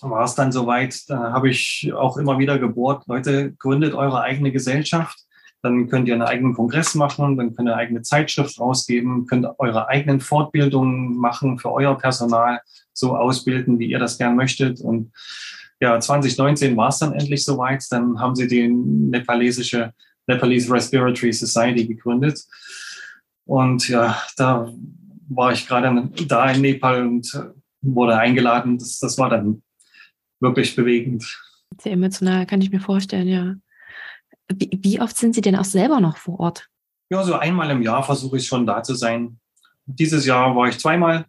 war es dann soweit, da habe ich auch immer wieder gebohrt, Leute, gründet eure eigene Gesellschaft, dann könnt ihr einen eigenen Kongress machen, dann könnt ihr eine eigene Zeitschrift rausgeben, könnt eure eigenen Fortbildungen machen, für euer Personal so ausbilden, wie ihr das gern möchtet. Und ja, 2019 war es dann endlich soweit, dann haben sie die Nepalese Respiratory Society gegründet. Und ja, da war ich gerade da in Nepal und wurde eingeladen. Das war dann wirklich bewegend. Sehr emotional, kann ich mir vorstellen, ja. Wie oft sind Sie denn auch selber noch vor Ort? Ja, so einmal im Jahr versuche ich schon da zu sein. Dieses Jahr war ich 2-mal.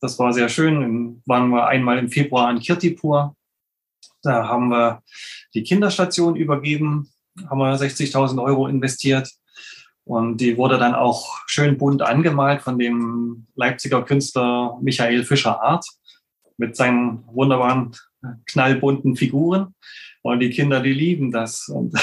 Das war sehr schön. Waren wir einmal im Februar in Kirtipur. Da haben wir die Kinderstation übergeben, haben wir 60.000 € investiert. Und die wurde dann auch schön bunt angemalt von dem Leipziger Künstler Michael Fischer-Arth mit seinen wunderbaren, knallbunten Figuren. Und die Kinder, die lieben das. Und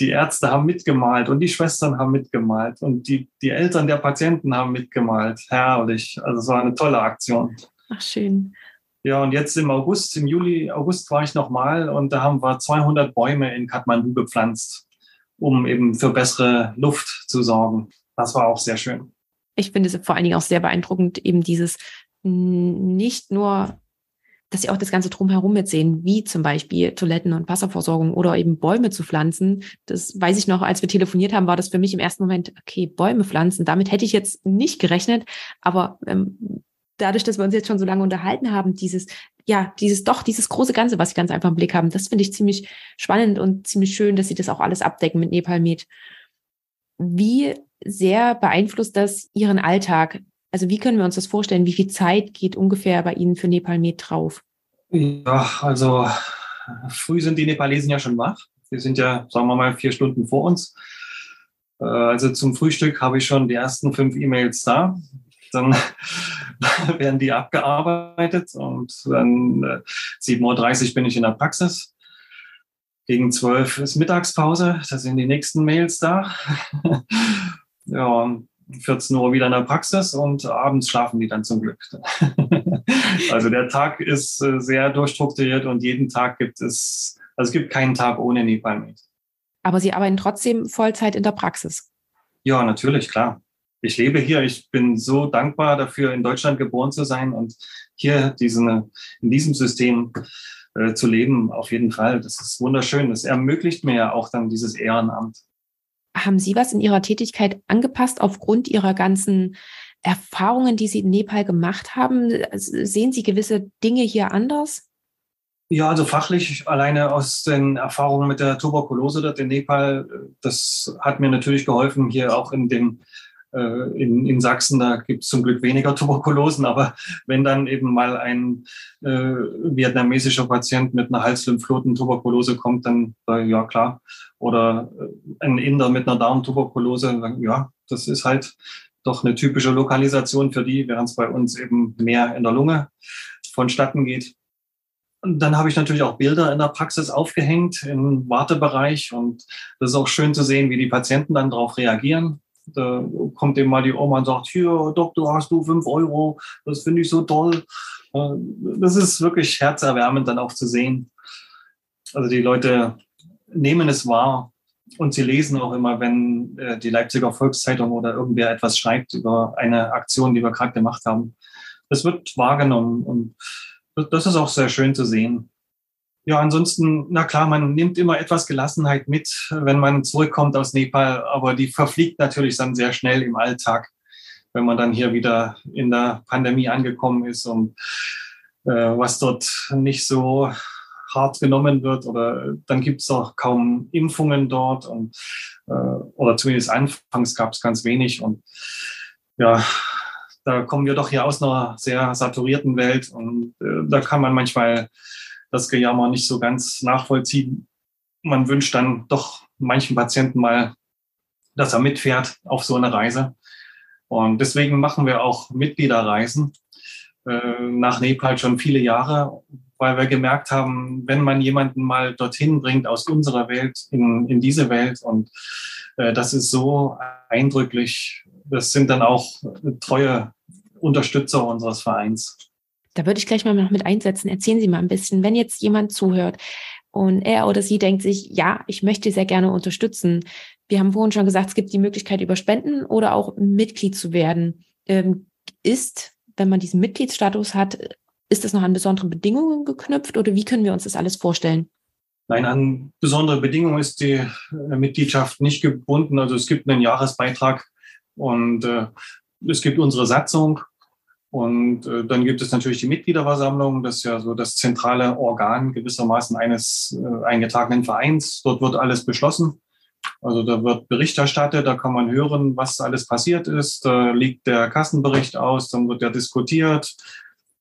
die Ärzte haben mitgemalt und die Schwestern haben mitgemalt und die Eltern der Patienten haben mitgemalt. Herrlich. Also es war eine tolle Aktion. Ach, schön. Ja, und jetzt im August war ich nochmal und da haben wir 200 Bäume in Kathmandu gepflanzt, um eben für bessere Luft zu sorgen. Das war auch sehr schön. Ich finde es vor allen Dingen auch sehr beeindruckend, eben dieses nicht nur, dass Sie auch das Ganze drumherum mitsehen, wie zum Beispiel Toiletten und Wasserversorgung oder eben Bäume zu pflanzen. Das weiß ich noch, als wir telefoniert haben, war das für mich im ersten Moment, okay, Bäume pflanzen, damit hätte ich jetzt nicht gerechnet, aber dadurch, dass wir uns jetzt schon so lange unterhalten haben, dieses große Ganze, was Sie ganz einfach im Blick haben, das finde ich ziemlich spannend und ziemlich schön, dass Sie das auch alles abdecken mit Nepal Med. Wie sehr beeinflusst das Ihren Alltag? Also wie können wir uns das vorstellen? Wie viel Zeit geht ungefähr bei Ihnen für Nepal Med drauf? Ja, also früh sind die Nepalesen ja schon wach. Wir sind ja, sagen wir mal, 4 Stunden vor uns. Also zum Frühstück habe ich schon die ersten 5 E-Mails da. Dann werden die abgearbeitet und dann 7.30 Uhr bin ich in der Praxis. Gegen 12 ist Mittagspause, da sind die nächsten Mails da. Ja, 14 Uhr wieder in der Praxis und abends schlafen die dann zum Glück. Also der Tag ist sehr durchstrukturiert und jeden Tag es gibt keinen Tag ohne Nepal Med. Aber Sie arbeiten trotzdem Vollzeit in der Praxis? Ja, natürlich, klar. Ich lebe hier, ich bin so dankbar dafür, in Deutschland geboren zu sein und hier in diesem System zu leben, auf jeden Fall. Das ist wunderschön, das ermöglicht mir ja auch dann dieses Ehrenamt. Haben Sie was in Ihrer Tätigkeit angepasst aufgrund Ihrer ganzen Erfahrungen, die Sie in Nepal gemacht haben? Sehen Sie gewisse Dinge hier anders? Ja, also fachlich alleine aus den Erfahrungen mit der Tuberkulose dort in Nepal, das hat mir natürlich geholfen, hier auch in Sachsen, da gibt es zum Glück weniger Tuberkulosen, aber wenn dann eben mal ein vietnamesischer Patient mit einer Hals-Lymphknoten-Tuberkulose kommt, dann ja klar, oder ein Inder mit einer Darmtuberkulose, dann, ja, das ist halt doch eine typische Lokalisation für die, während es bei uns eben mehr in der Lunge vonstatten geht. Und dann habe ich natürlich auch Bilder in der Praxis aufgehängt im Wartebereich und das ist auch schön zu sehen, wie die Patienten dann darauf reagieren. Da kommt eben mal die Oma und sagt, hier, Doktor, hast du 5 €, das finde ich so toll. Das ist wirklich herzerwärmend dann auch zu sehen. Also die Leute nehmen es wahr und sie lesen auch immer, wenn die Leipziger Volkszeitung oder irgendwer etwas schreibt über eine Aktion, die wir gerade gemacht haben. Das wird wahrgenommen und das ist auch sehr schön zu sehen. Ja, ansonsten, na klar, man nimmt immer etwas Gelassenheit mit, wenn man zurückkommt aus Nepal, aber die verfliegt natürlich dann sehr schnell im Alltag, wenn man dann hier wieder in der Pandemie angekommen ist und was dort nicht so hart genommen wird oder dann gibt es auch kaum Impfungen dort und oder zumindest anfangs gab es ganz wenig und ja, da kommen wir doch hier aus einer sehr saturierten Welt und da kann man manchmal das Gejammer nicht so ganz nachvollziehen. Man wünscht dann doch manchen Patienten mal, dass er mitfährt auf so eine Reise. Und deswegen machen wir auch Mitgliederreisen, nach Nepal schon viele Jahre, weil wir gemerkt haben, wenn man jemanden mal dorthin bringt aus unserer Welt in diese Welt, und das ist so eindrücklich. Das sind dann auch treue Unterstützer unseres Vereins. Da würde ich gleich mal noch mit einsetzen. Erzählen Sie mal ein bisschen, wenn jetzt jemand zuhört und er oder sie denkt sich, ja, ich möchte sehr gerne unterstützen. Wir haben vorhin schon gesagt, es gibt die Möglichkeit, über Spenden oder auch Mitglied zu werden. Ist, wenn man diesen Mitgliedsstatus hat, ist das noch an besondere Bedingungen geknüpft oder wie können wir uns das alles vorstellen? Nein, an besondere Bedingungen ist die Mitgliedschaft nicht gebunden. Also es gibt einen Jahresbeitrag und es gibt unsere Satzung. Und dann gibt es natürlich die Mitgliederversammlung, das ist ja so das zentrale Organ gewissermaßen eines eingetragenen Vereins. Dort wird alles beschlossen. Also da wird Bericht erstattet, da kann man hören, was alles passiert ist. Da liegt der Kassenbericht aus, dann wird ja diskutiert.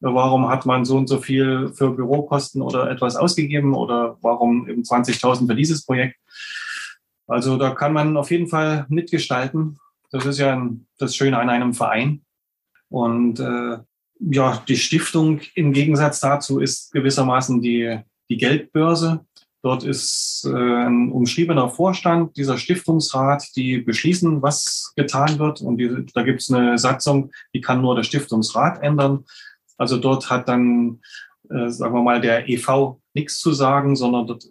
Warum hat man so und so viel für Bürokosten oder etwas ausgegeben oder warum eben 20.000 für dieses Projekt? Also da kann man auf jeden Fall mitgestalten. Das ist ja das Schöne an einem Verein. Und ja, die Stiftung im Gegensatz dazu ist gewissermaßen die Geldbörse. Dort ist ein umschriebener Vorstand, dieser Stiftungsrat, die beschließen, was getan wird. Und da gibt es eine Satzung, die kann nur der Stiftungsrat ändern. Also dort hat dann, sagen wir mal, der e.V. nichts zu sagen, sondern dort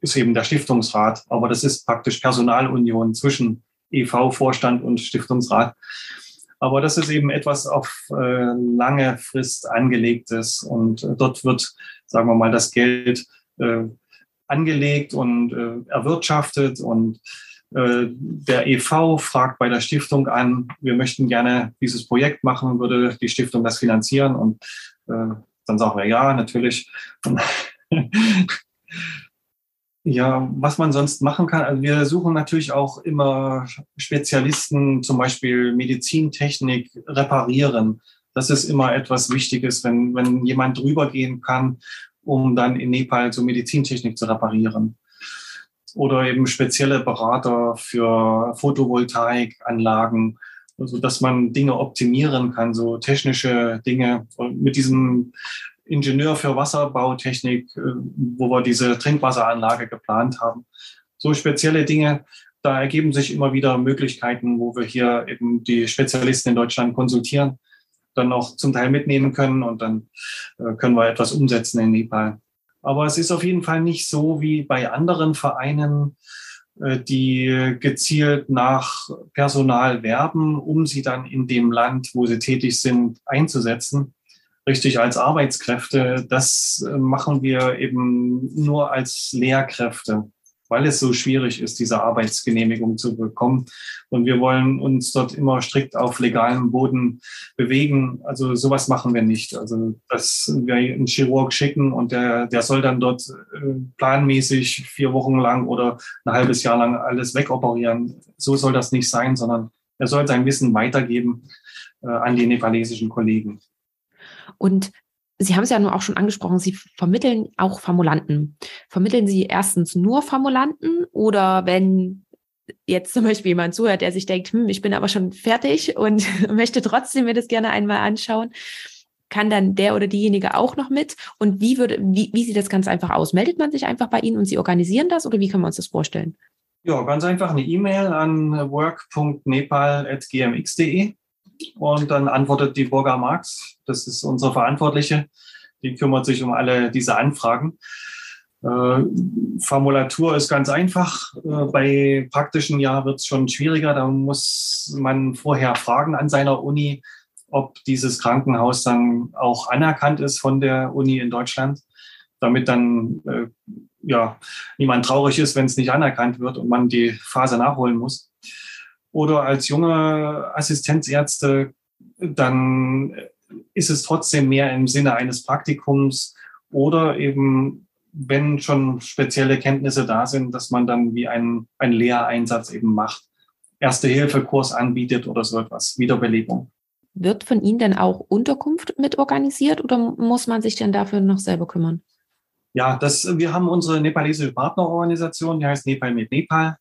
ist eben der Stiftungsrat. Aber das ist praktisch Personalunion zwischen e.V., Vorstand und Stiftungsrat. Aber das ist eben etwas auf lange Frist angelegtes und dort wird, sagen wir mal, das Geld angelegt und erwirtschaftet und der e.V. fragt bei der Stiftung an, wir möchten gerne dieses Projekt machen, würde die Stiftung das finanzieren? Und dann sagen wir ja, natürlich. Ja, was man sonst machen kann, also wir suchen natürlich auch immer Spezialisten, zum Beispiel Medizintechnik, reparieren. Das ist immer etwas Wichtiges, wenn jemand drüber gehen kann, um dann in Nepal so Medizintechnik zu reparieren. Oder eben spezielle Berater für Photovoltaikanlagen, also dass man Dinge optimieren kann, so technische Dinge. Und mit diesem Ingenieur für Wasserbautechnik, wo wir diese Trinkwasseranlage geplant haben. So spezielle Dinge, da ergeben sich immer wieder Möglichkeiten, wo wir hier eben die Spezialisten in Deutschland konsultieren, dann auch zum Teil mitnehmen können und dann können wir etwas umsetzen in Nepal. Aber es ist auf jeden Fall nicht so wie bei anderen Vereinen, die gezielt nach Personal werben, um sie dann in dem Land, wo sie tätig sind, einzusetzen. Richtig als Arbeitskräfte, das machen wir eben nur als Lehrkräfte, weil es so schwierig ist, diese Arbeitsgenehmigung zu bekommen. Und wir wollen uns dort immer strikt auf legalem Boden bewegen. Also sowas machen wir nicht. Also dass wir einen Chirurg schicken und der soll dann dort planmäßig 4 Wochen lang oder ein halbes Jahr lang alles wegoperieren. So soll das nicht sein, sondern er soll sein Wissen weitergeben an die nepalesischen Kollegen. Und Sie haben es ja nur auch schon angesprochen, Sie vermitteln auch Formulanten. Vermitteln Sie erstens nur Formulanten oder wenn jetzt zum Beispiel jemand zuhört, der sich denkt, ich bin aber schon fertig und möchte trotzdem mir das gerne einmal anschauen, kann dann der oder diejenige auch noch mit? Und wie sieht das ganz einfach aus? Meldet man sich einfach bei Ihnen und Sie organisieren das oder wie können wir uns das vorstellen? Ja, ganz einfach eine E-Mail an work.nepal@gmx.de. Und dann antwortet die Burger Marx, das ist unsere Verantwortliche, die kümmert sich um alle diese Anfragen. Formulatur ist ganz einfach, bei praktischen Jahr wird es schon schwieriger, da muss man vorher fragen an seiner Uni, ob dieses Krankenhaus dann auch anerkannt ist von der Uni in Deutschland, damit dann niemand traurig ist, wenn es nicht anerkannt wird und man die Phase nachholen muss. Oder als junge Assistenzärzte, dann ist es trotzdem mehr im Sinne eines Praktikums oder eben, wenn schon spezielle Kenntnisse da sind, dass man dann wie einen Lehreinsatz eben macht, Erste-Hilfe-Kurs anbietet oder so etwas, Wiederbelebung. Wird von Ihnen denn auch Unterkunft mit organisiert oder muss man sich denn dafür noch selber kümmern? Ja, wir haben unsere nepalesische Partnerorganisation, die heißt Nepal Med Nepal.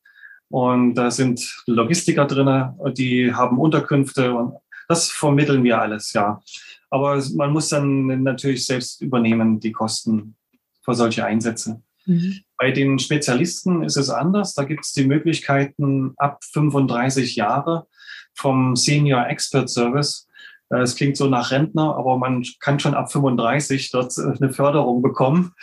Und da sind Logistiker drin, die haben Unterkünfte und das vermitteln wir alles, ja. Aber man muss dann natürlich selbst übernehmen, die Kosten für solche Einsätze. Mhm. Bei den Spezialisten ist es anders. Da gibt es die Möglichkeiten ab 35 Jahre vom Senior Expert Service. Es klingt so nach Rentner, aber man kann schon ab 35 dort eine Förderung bekommen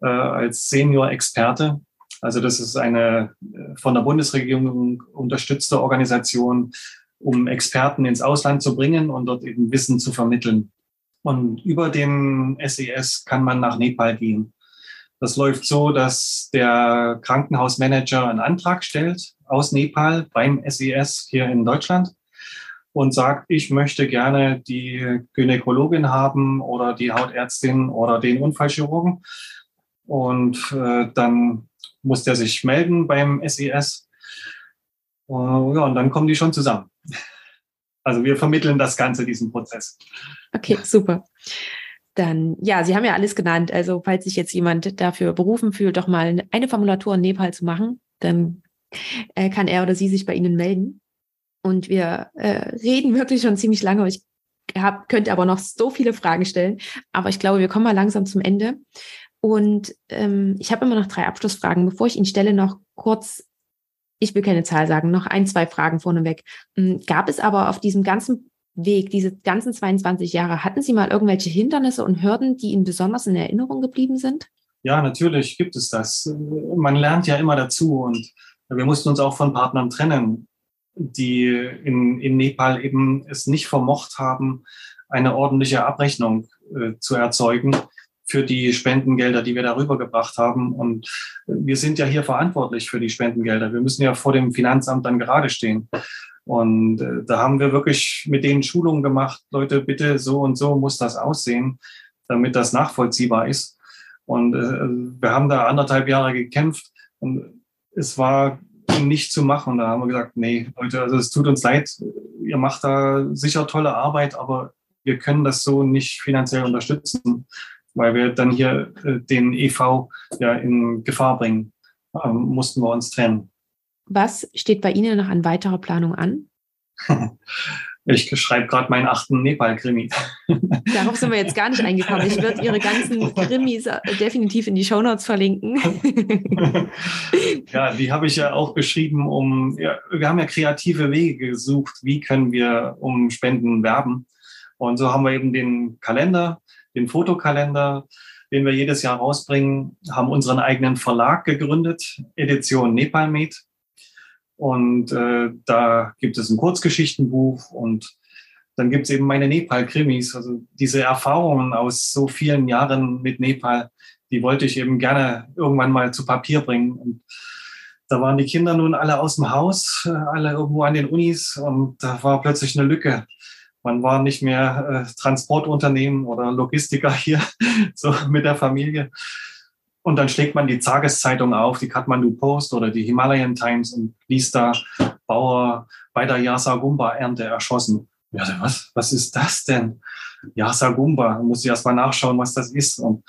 als Senior Experte. Also das ist eine von der Bundesregierung unterstützte Organisation, um Experten ins Ausland zu bringen und dort eben Wissen zu vermitteln. Und über den SES kann man nach Nepal gehen. Das läuft so, dass der Krankenhausmanager einen Antrag stellt aus Nepal beim SES hier in Deutschland und sagt, ich möchte gerne die Gynäkologin haben oder die Hautärztin oder den Unfallchirurgen. Und dann muss der sich melden beim SES. Ja, und dann kommen die schon zusammen. Also wir vermitteln das Ganze, diesen Prozess. Okay, super. Dann, ja, Sie haben ja alles genannt. Also falls sich jetzt jemand dafür berufen fühlt, doch mal eine Formulatur in Nepal zu machen, dann kann er oder sie sich bei Ihnen melden. Und wir reden wirklich schon ziemlich lange. Ich könnte aber noch so viele Fragen stellen. Aber ich glaube, wir kommen mal langsam zum Ende. Und ich habe immer noch 3 Abschlussfragen. Bevor ich Ihnen stelle, noch kurz, ich will keine Zahl sagen, noch 1, 2 Fragen vorneweg. Gab es aber auf diesem ganzen Weg, diese ganzen 22 Jahre, hatten Sie mal irgendwelche Hindernisse und Hürden, die Ihnen besonders in Erinnerung geblieben sind? Ja, natürlich gibt es das. Man lernt ja immer dazu und wir mussten uns auch von Partnern trennen, die in Nepal eben es nicht vermocht haben, eine ordentliche Abrechnung zu erzeugen für die Spendengelder, die wir darüber gebracht haben. Und wir sind ja hier verantwortlich für die Spendengelder. Wir müssen ja vor dem Finanzamt dann gerade stehen. Und da haben wir wirklich mit denen Schulungen gemacht. Leute, bitte, so und so muss das aussehen, damit das nachvollziehbar ist. Und wir haben da anderthalb Jahre gekämpft und es war nicht zu machen. Da haben wir gesagt, nee, Leute, also es tut uns leid. Ihr macht da sicher tolle Arbeit, aber wir können das so nicht finanziell unterstützen, weil wir dann hier den EV ja in Gefahr bringen. Mussten wir uns trennen. Was steht bei Ihnen noch an weiterer Planung an? Ich schreibe gerade meinen 8. Nepal-Krimi. Darauf sind wir jetzt gar nicht eingekommen. Ich werde Ihre ganzen Krimis definitiv in die Shownotes verlinken. Ja, die habe ich ja auch geschrieben. Wir haben ja kreative Wege gesucht, wie können wir um Spenden werben. Und so haben wir eben den Kalender, den Fotokalender, den wir jedes Jahr rausbringen, haben unseren eigenen Verlag gegründet, Edition Nepalmed. Und da gibt es ein Kurzgeschichtenbuch und dann gibt es eben meine Nepal-Krimis. Also diese Erfahrungen aus so vielen Jahren mit Nepal, die wollte ich eben gerne irgendwann mal zu Papier bringen. Und da waren die Kinder nun alle aus dem Haus, alle irgendwo an den Unis und da war plötzlich eine Lücke. Man war nicht mehr Transportunternehmen oder Logistiker hier so mit der Familie. Und dann schlägt man die Tageszeitung auf, die Kathmandu Post oder die Himalayan Times und liest da, Bauer bei der Yasagumba-Ernte erschossen. Ja, was ist das denn? Yasagumba, da muss ich erst mal nachschauen, was das ist. Und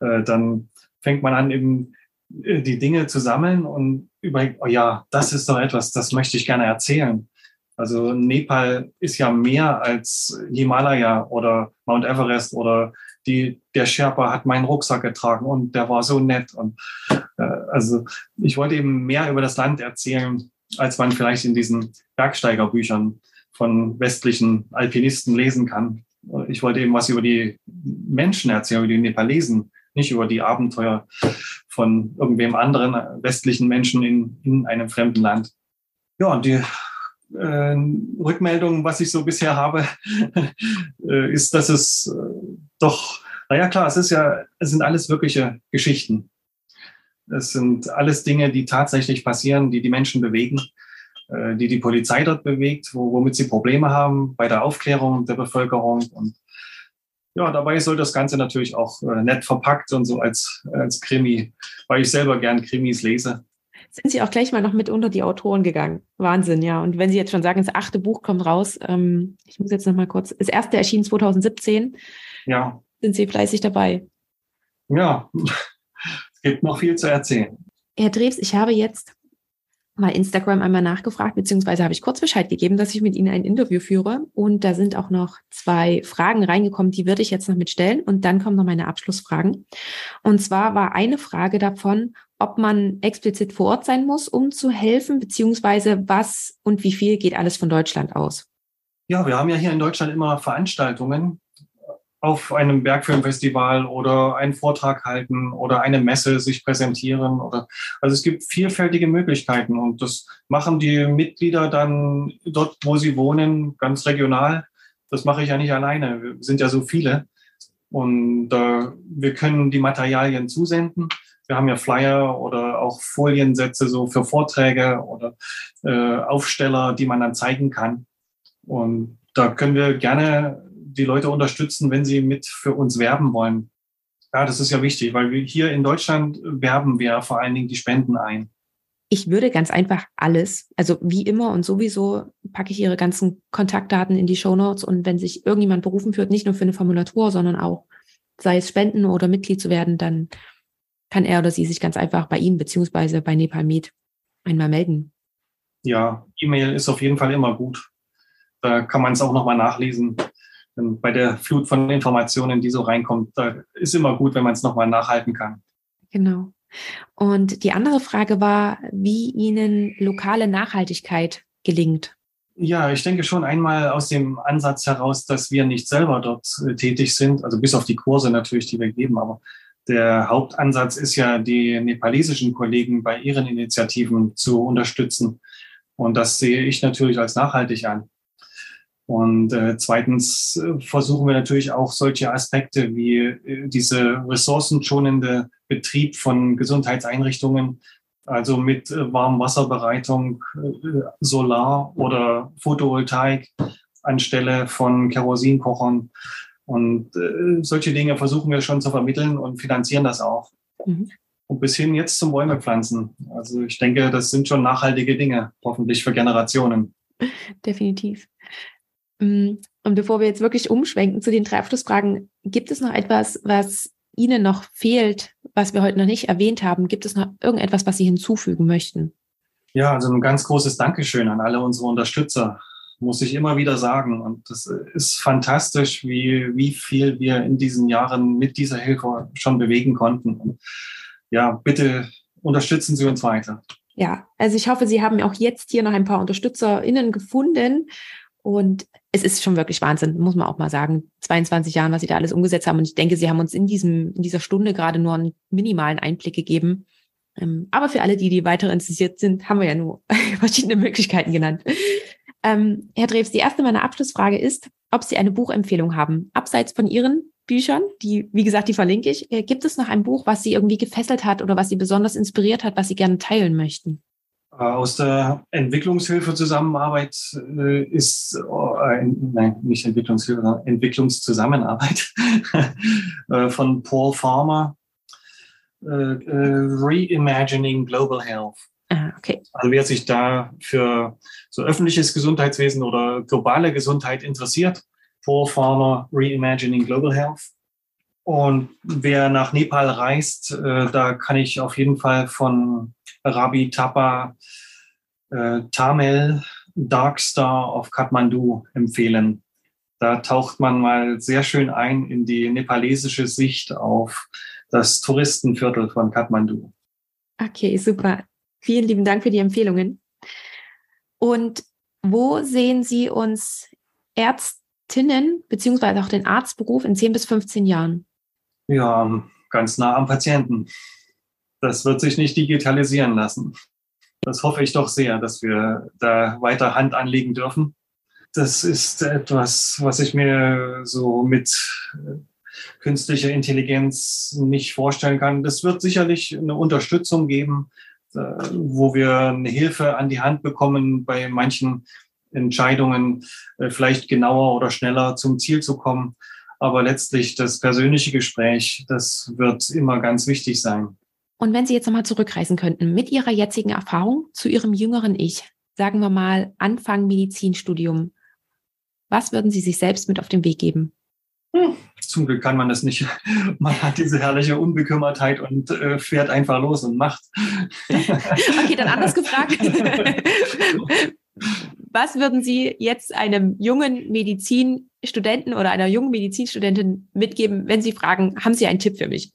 dann fängt man an, eben die Dinge zu sammeln und überlegt, oh ja, das ist doch etwas, das möchte ich gerne erzählen. Also Nepal ist ja mehr als Himalaya oder Mount Everest oder der Sherpa hat meinen Rucksack getragen und der war so nett. Und also ich wollte eben mehr über das Land erzählen, als man vielleicht in diesen Bergsteigerbüchern von westlichen Alpinisten lesen kann. Ich wollte eben was über die Menschen erzählen, über die Nepalesen, nicht über die Abenteuer von irgendwem anderen westlichen Menschen in einem fremden Land. Ja, und die Rückmeldungen, was ich so bisher habe, ist, dass es doch, naja klar, es sind alles wirkliche Geschichten. Es sind alles Dinge, die tatsächlich passieren, die die Menschen bewegen, die die Polizei dort bewegt, womit sie Probleme haben bei der Aufklärung der Bevölkerung. Und ja, dabei soll das Ganze natürlich auch nett verpackt und so als Krimi, weil ich selber gern Krimis lese. Sind Sie auch gleich mal noch mit unter die Autoren gegangen? Wahnsinn, ja. Und wenn Sie jetzt schon sagen, das 8. Buch kommt raus, ich muss jetzt noch mal kurz, das 1. erschien 2017. Ja. Sind Sie fleißig dabei? Ja, es gibt noch viel zu erzählen. Herr Drews, ich habe jetzt bei Instagram einmal nachgefragt, beziehungsweise habe ich kurz Bescheid gegeben, dass ich mit Ihnen ein Interview führe. Und da sind auch noch 2 Fragen reingekommen, die würde ich jetzt noch mitstellen. Und dann kommen noch meine Abschlussfragen. Und zwar war eine Frage davon, ob man explizit vor Ort sein muss, um zu helfen, beziehungsweise was und wie viel geht alles von Deutschland aus? Ja, wir haben ja hier in Deutschland immer Veranstaltungen, auf einem Bergfilmfestival oder einen Vortrag halten oder eine Messe sich präsentieren. Also es gibt vielfältige Möglichkeiten und das machen die Mitglieder dann dort, wo sie wohnen, ganz regional. Das mache ich ja nicht alleine, wir sind ja so viele und wir können die Materialien zusenden. Wir haben ja Flyer oder auch Foliensätze so für Vorträge oder Aufsteller, die man dann zeigen kann. Und da können wir gerne die Leute unterstützen, wenn sie mit für uns werben wollen. Ja, das ist ja wichtig, weil wir hier in Deutschland werben wir vor allen Dingen die Spenden ein. Ich würde ganz einfach alles, also wie immer und sowieso packe ich Ihre ganzen Kontaktdaten in die Shownotes und wenn sich irgendjemand berufen fühlt, nicht nur für eine Formulatur, sondern auch, sei es Spenden oder Mitglied zu werden, dann kann er oder sie sich ganz einfach bei Ihnen beziehungsweise bei Nepal Med einmal melden. Ja, E-Mail ist auf jeden Fall immer gut. Da kann man es auch nochmal nachlesen. Bei der Flut von Informationen, die so reinkommt, da ist immer gut, wenn man es nochmal nachhalten kann. Genau. Und die andere Frage war, wie Ihnen lokale Nachhaltigkeit gelingt. Ja, ich denke schon einmal aus dem Ansatz heraus, dass wir nicht selber dort tätig sind, also bis auf die Kurse natürlich, die wir geben, aber der Hauptansatz ist ja, die nepalesischen Kollegen bei ihren Initiativen zu unterstützen. Und das sehe ich natürlich als nachhaltig an. Und zweitens versuchen wir natürlich auch solche Aspekte wie diese ressourcenschonende Betrieb von Gesundheitseinrichtungen, also mit Warmwasserbereitung, Solar oder Photovoltaik anstelle von Kerosinkochern. Und solche Dinge versuchen wir schon zu vermitteln und finanzieren das auch. Mhm. Und bis hin jetzt zum Bäume pflanzen. Also ich denke, das sind schon nachhaltige Dinge, hoffentlich für Generationen. Definitiv. Und bevor wir jetzt wirklich umschwenken zu den 3 Abschlussfragen, gibt es noch etwas, was Ihnen noch fehlt, was wir heute noch nicht erwähnt haben? Gibt es noch irgendetwas, was Sie hinzufügen möchten? Ja, also ein ganz großes Dankeschön an alle unsere Unterstützer, muss ich immer wieder sagen. Und das ist fantastisch, wie viel wir in diesen Jahren mit dieser Hilfe schon bewegen konnten. Und ja, bitte unterstützen Sie uns weiter. Ja, also ich hoffe, Sie haben auch jetzt hier noch ein paar UnterstützerInnen gefunden. Und es ist schon wirklich Wahnsinn, muss man auch mal sagen, 22 Jahren, was Sie da alles umgesetzt haben. Und ich denke, Sie haben uns in dieser Stunde gerade nur einen minimalen Einblick gegeben. Aber für alle, die weiter interessiert sind, haben wir ja nur verschiedene Möglichkeiten genannt. Herr Drews, die erste meiner Abschlussfrage ist, ob Sie eine Buchempfehlung haben. Abseits von Ihren Büchern, die, wie gesagt, die verlinke ich, gibt es noch ein Buch, was Sie irgendwie gefesselt hat oder was Sie besonders inspiriert hat, was Sie gerne teilen möchten? Aus der Entwicklungshilfe-Zusammenarbeit ist, nein, nicht Entwicklungshilfe, sondern Entwicklungszusammenarbeit von Paul Farmer, Reimagining Global Health. Ah, okay. Also wer sich da für so öffentliches Gesundheitswesen oder globale Gesundheit interessiert, Paul Farmer, Reimagining Global Health. Und wer nach Nepal reist, da kann ich auf jeden Fall von Rabi Tapa, Tamil, Dark Star of Kathmandu empfehlen. Da taucht man mal sehr schön ein in die nepalesische Sicht auf das Touristenviertel von Kathmandu. Okay, super. Vielen lieben Dank für die Empfehlungen. Und wo sehen Sie uns Ärztinnen beziehungsweise auch den Arztberuf in 10 bis 15 Jahren? Ja, ganz nah am Patienten. Das wird sich nicht digitalisieren lassen. Das hoffe ich doch sehr, dass wir da weiter Hand anlegen dürfen. Das ist etwas, was ich mir so mit künstlicher Intelligenz nicht vorstellen kann. Das wird sicherlich eine Unterstützung geben, wo wir eine Hilfe an die Hand bekommen, bei manchen Entscheidungen vielleicht genauer oder schneller zum Ziel zu kommen. Aber letztlich das persönliche Gespräch, das wird immer ganz wichtig sein. Und wenn Sie jetzt nochmal zurückreisen könnten mit Ihrer jetzigen Erfahrung zu Ihrem jüngeren Ich, sagen wir mal Anfang Medizinstudium, was würden Sie sich selbst mit auf den Weg geben? Zum Glück kann man das nicht. Man hat diese herrliche Unbekümmertheit und fährt einfach los und macht. Okay, dann anders gefragt. Was würden Sie jetzt einem jungen Medizinstudenten oder einer jungen Medizinstudentin mitgeben, wenn Sie fragen, haben Sie einen Tipp für mich?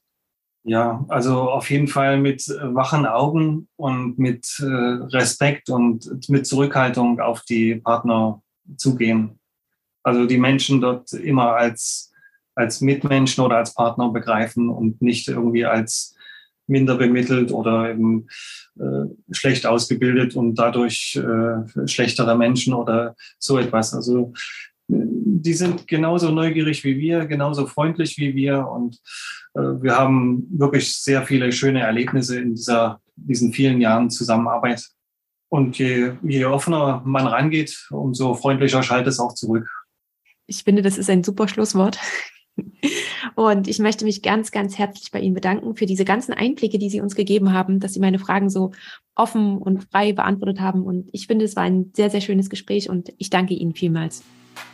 Ja, also auf jeden Fall mit wachen Augen und mit Respekt und mit Zurückhaltung auf die Partner zugehen. Also die Menschen dort immer als Mitmenschen oder als Partner begreifen und nicht irgendwie als minder bemittelt oder eben schlecht ausgebildet und dadurch schlechtere Menschen oder so etwas. Also die sind genauso neugierig wie wir, genauso freundlich wie wir und wir haben wirklich sehr viele schöne Erlebnisse in diesen vielen Jahren Zusammenarbeit. Und je offener man rangeht, umso freundlicher schaltet es auch zurück. Ich finde, das ist ein super Schlusswort. Und ich möchte mich ganz, ganz herzlich bei Ihnen bedanken für diese ganzen Einblicke, die Sie uns gegeben haben, dass Sie meine Fragen so offen und frei beantwortet haben. Und ich finde, es war ein sehr, sehr schönes Gespräch und ich danke Ihnen vielmals.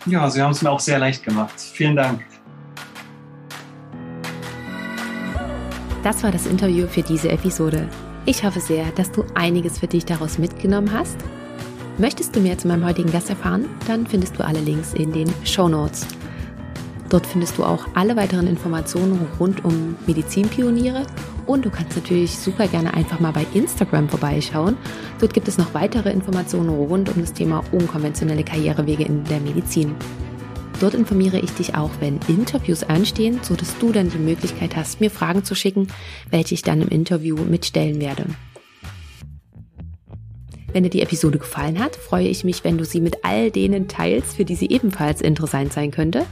Ja, Sie haben es mir auch sehr leicht gemacht. Vielen Dank. Das war das Interview für diese Episode. Ich hoffe sehr, dass du einiges für dich daraus mitgenommen hast. Möchtest du mehr zu meinem heutigen Gast erfahren? Dann findest du alle Links in den Shownotes. Dort findest du auch alle weiteren Informationen rund um Medizinpioniere und du kannst natürlich super gerne einfach mal bei Instagram vorbeischauen. Dort gibt es noch weitere Informationen rund um das Thema unkonventionelle Karrierewege in der Medizin. Dort informiere ich dich auch, wenn Interviews anstehen, sodass du dann die Möglichkeit hast, mir Fragen zu schicken, welche ich dann im Interview mitstellen werde. Wenn dir die Episode gefallen hat, freue ich mich, wenn du sie mit all denen teilst, für die sie ebenfalls interessant sein könnte.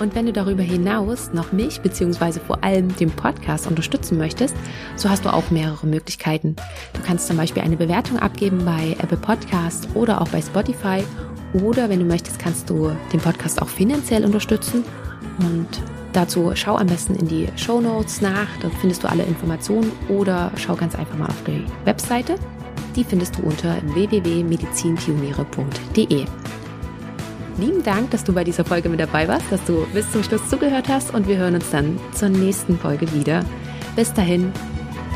Und wenn du darüber hinaus noch mich bzw. vor allem den Podcast unterstützen möchtest, so hast du auch mehrere Möglichkeiten. Du kannst zum Beispiel eine Bewertung abgeben bei Apple Podcasts oder auch bei Spotify. Oder wenn du möchtest, kannst du den Podcast auch finanziell unterstützen. Und dazu schau am besten in die Shownotes nach, dort findest du alle Informationen oder schau ganz einfach mal auf die Webseite. Die findest du unter www.medizinpioniere.de. Lieben Dank, dass du bei dieser Folge mit dabei warst, dass du bis zum Schluss zugehört hast und wir hören uns dann zur nächsten Folge wieder. Bis dahin,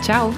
ciao!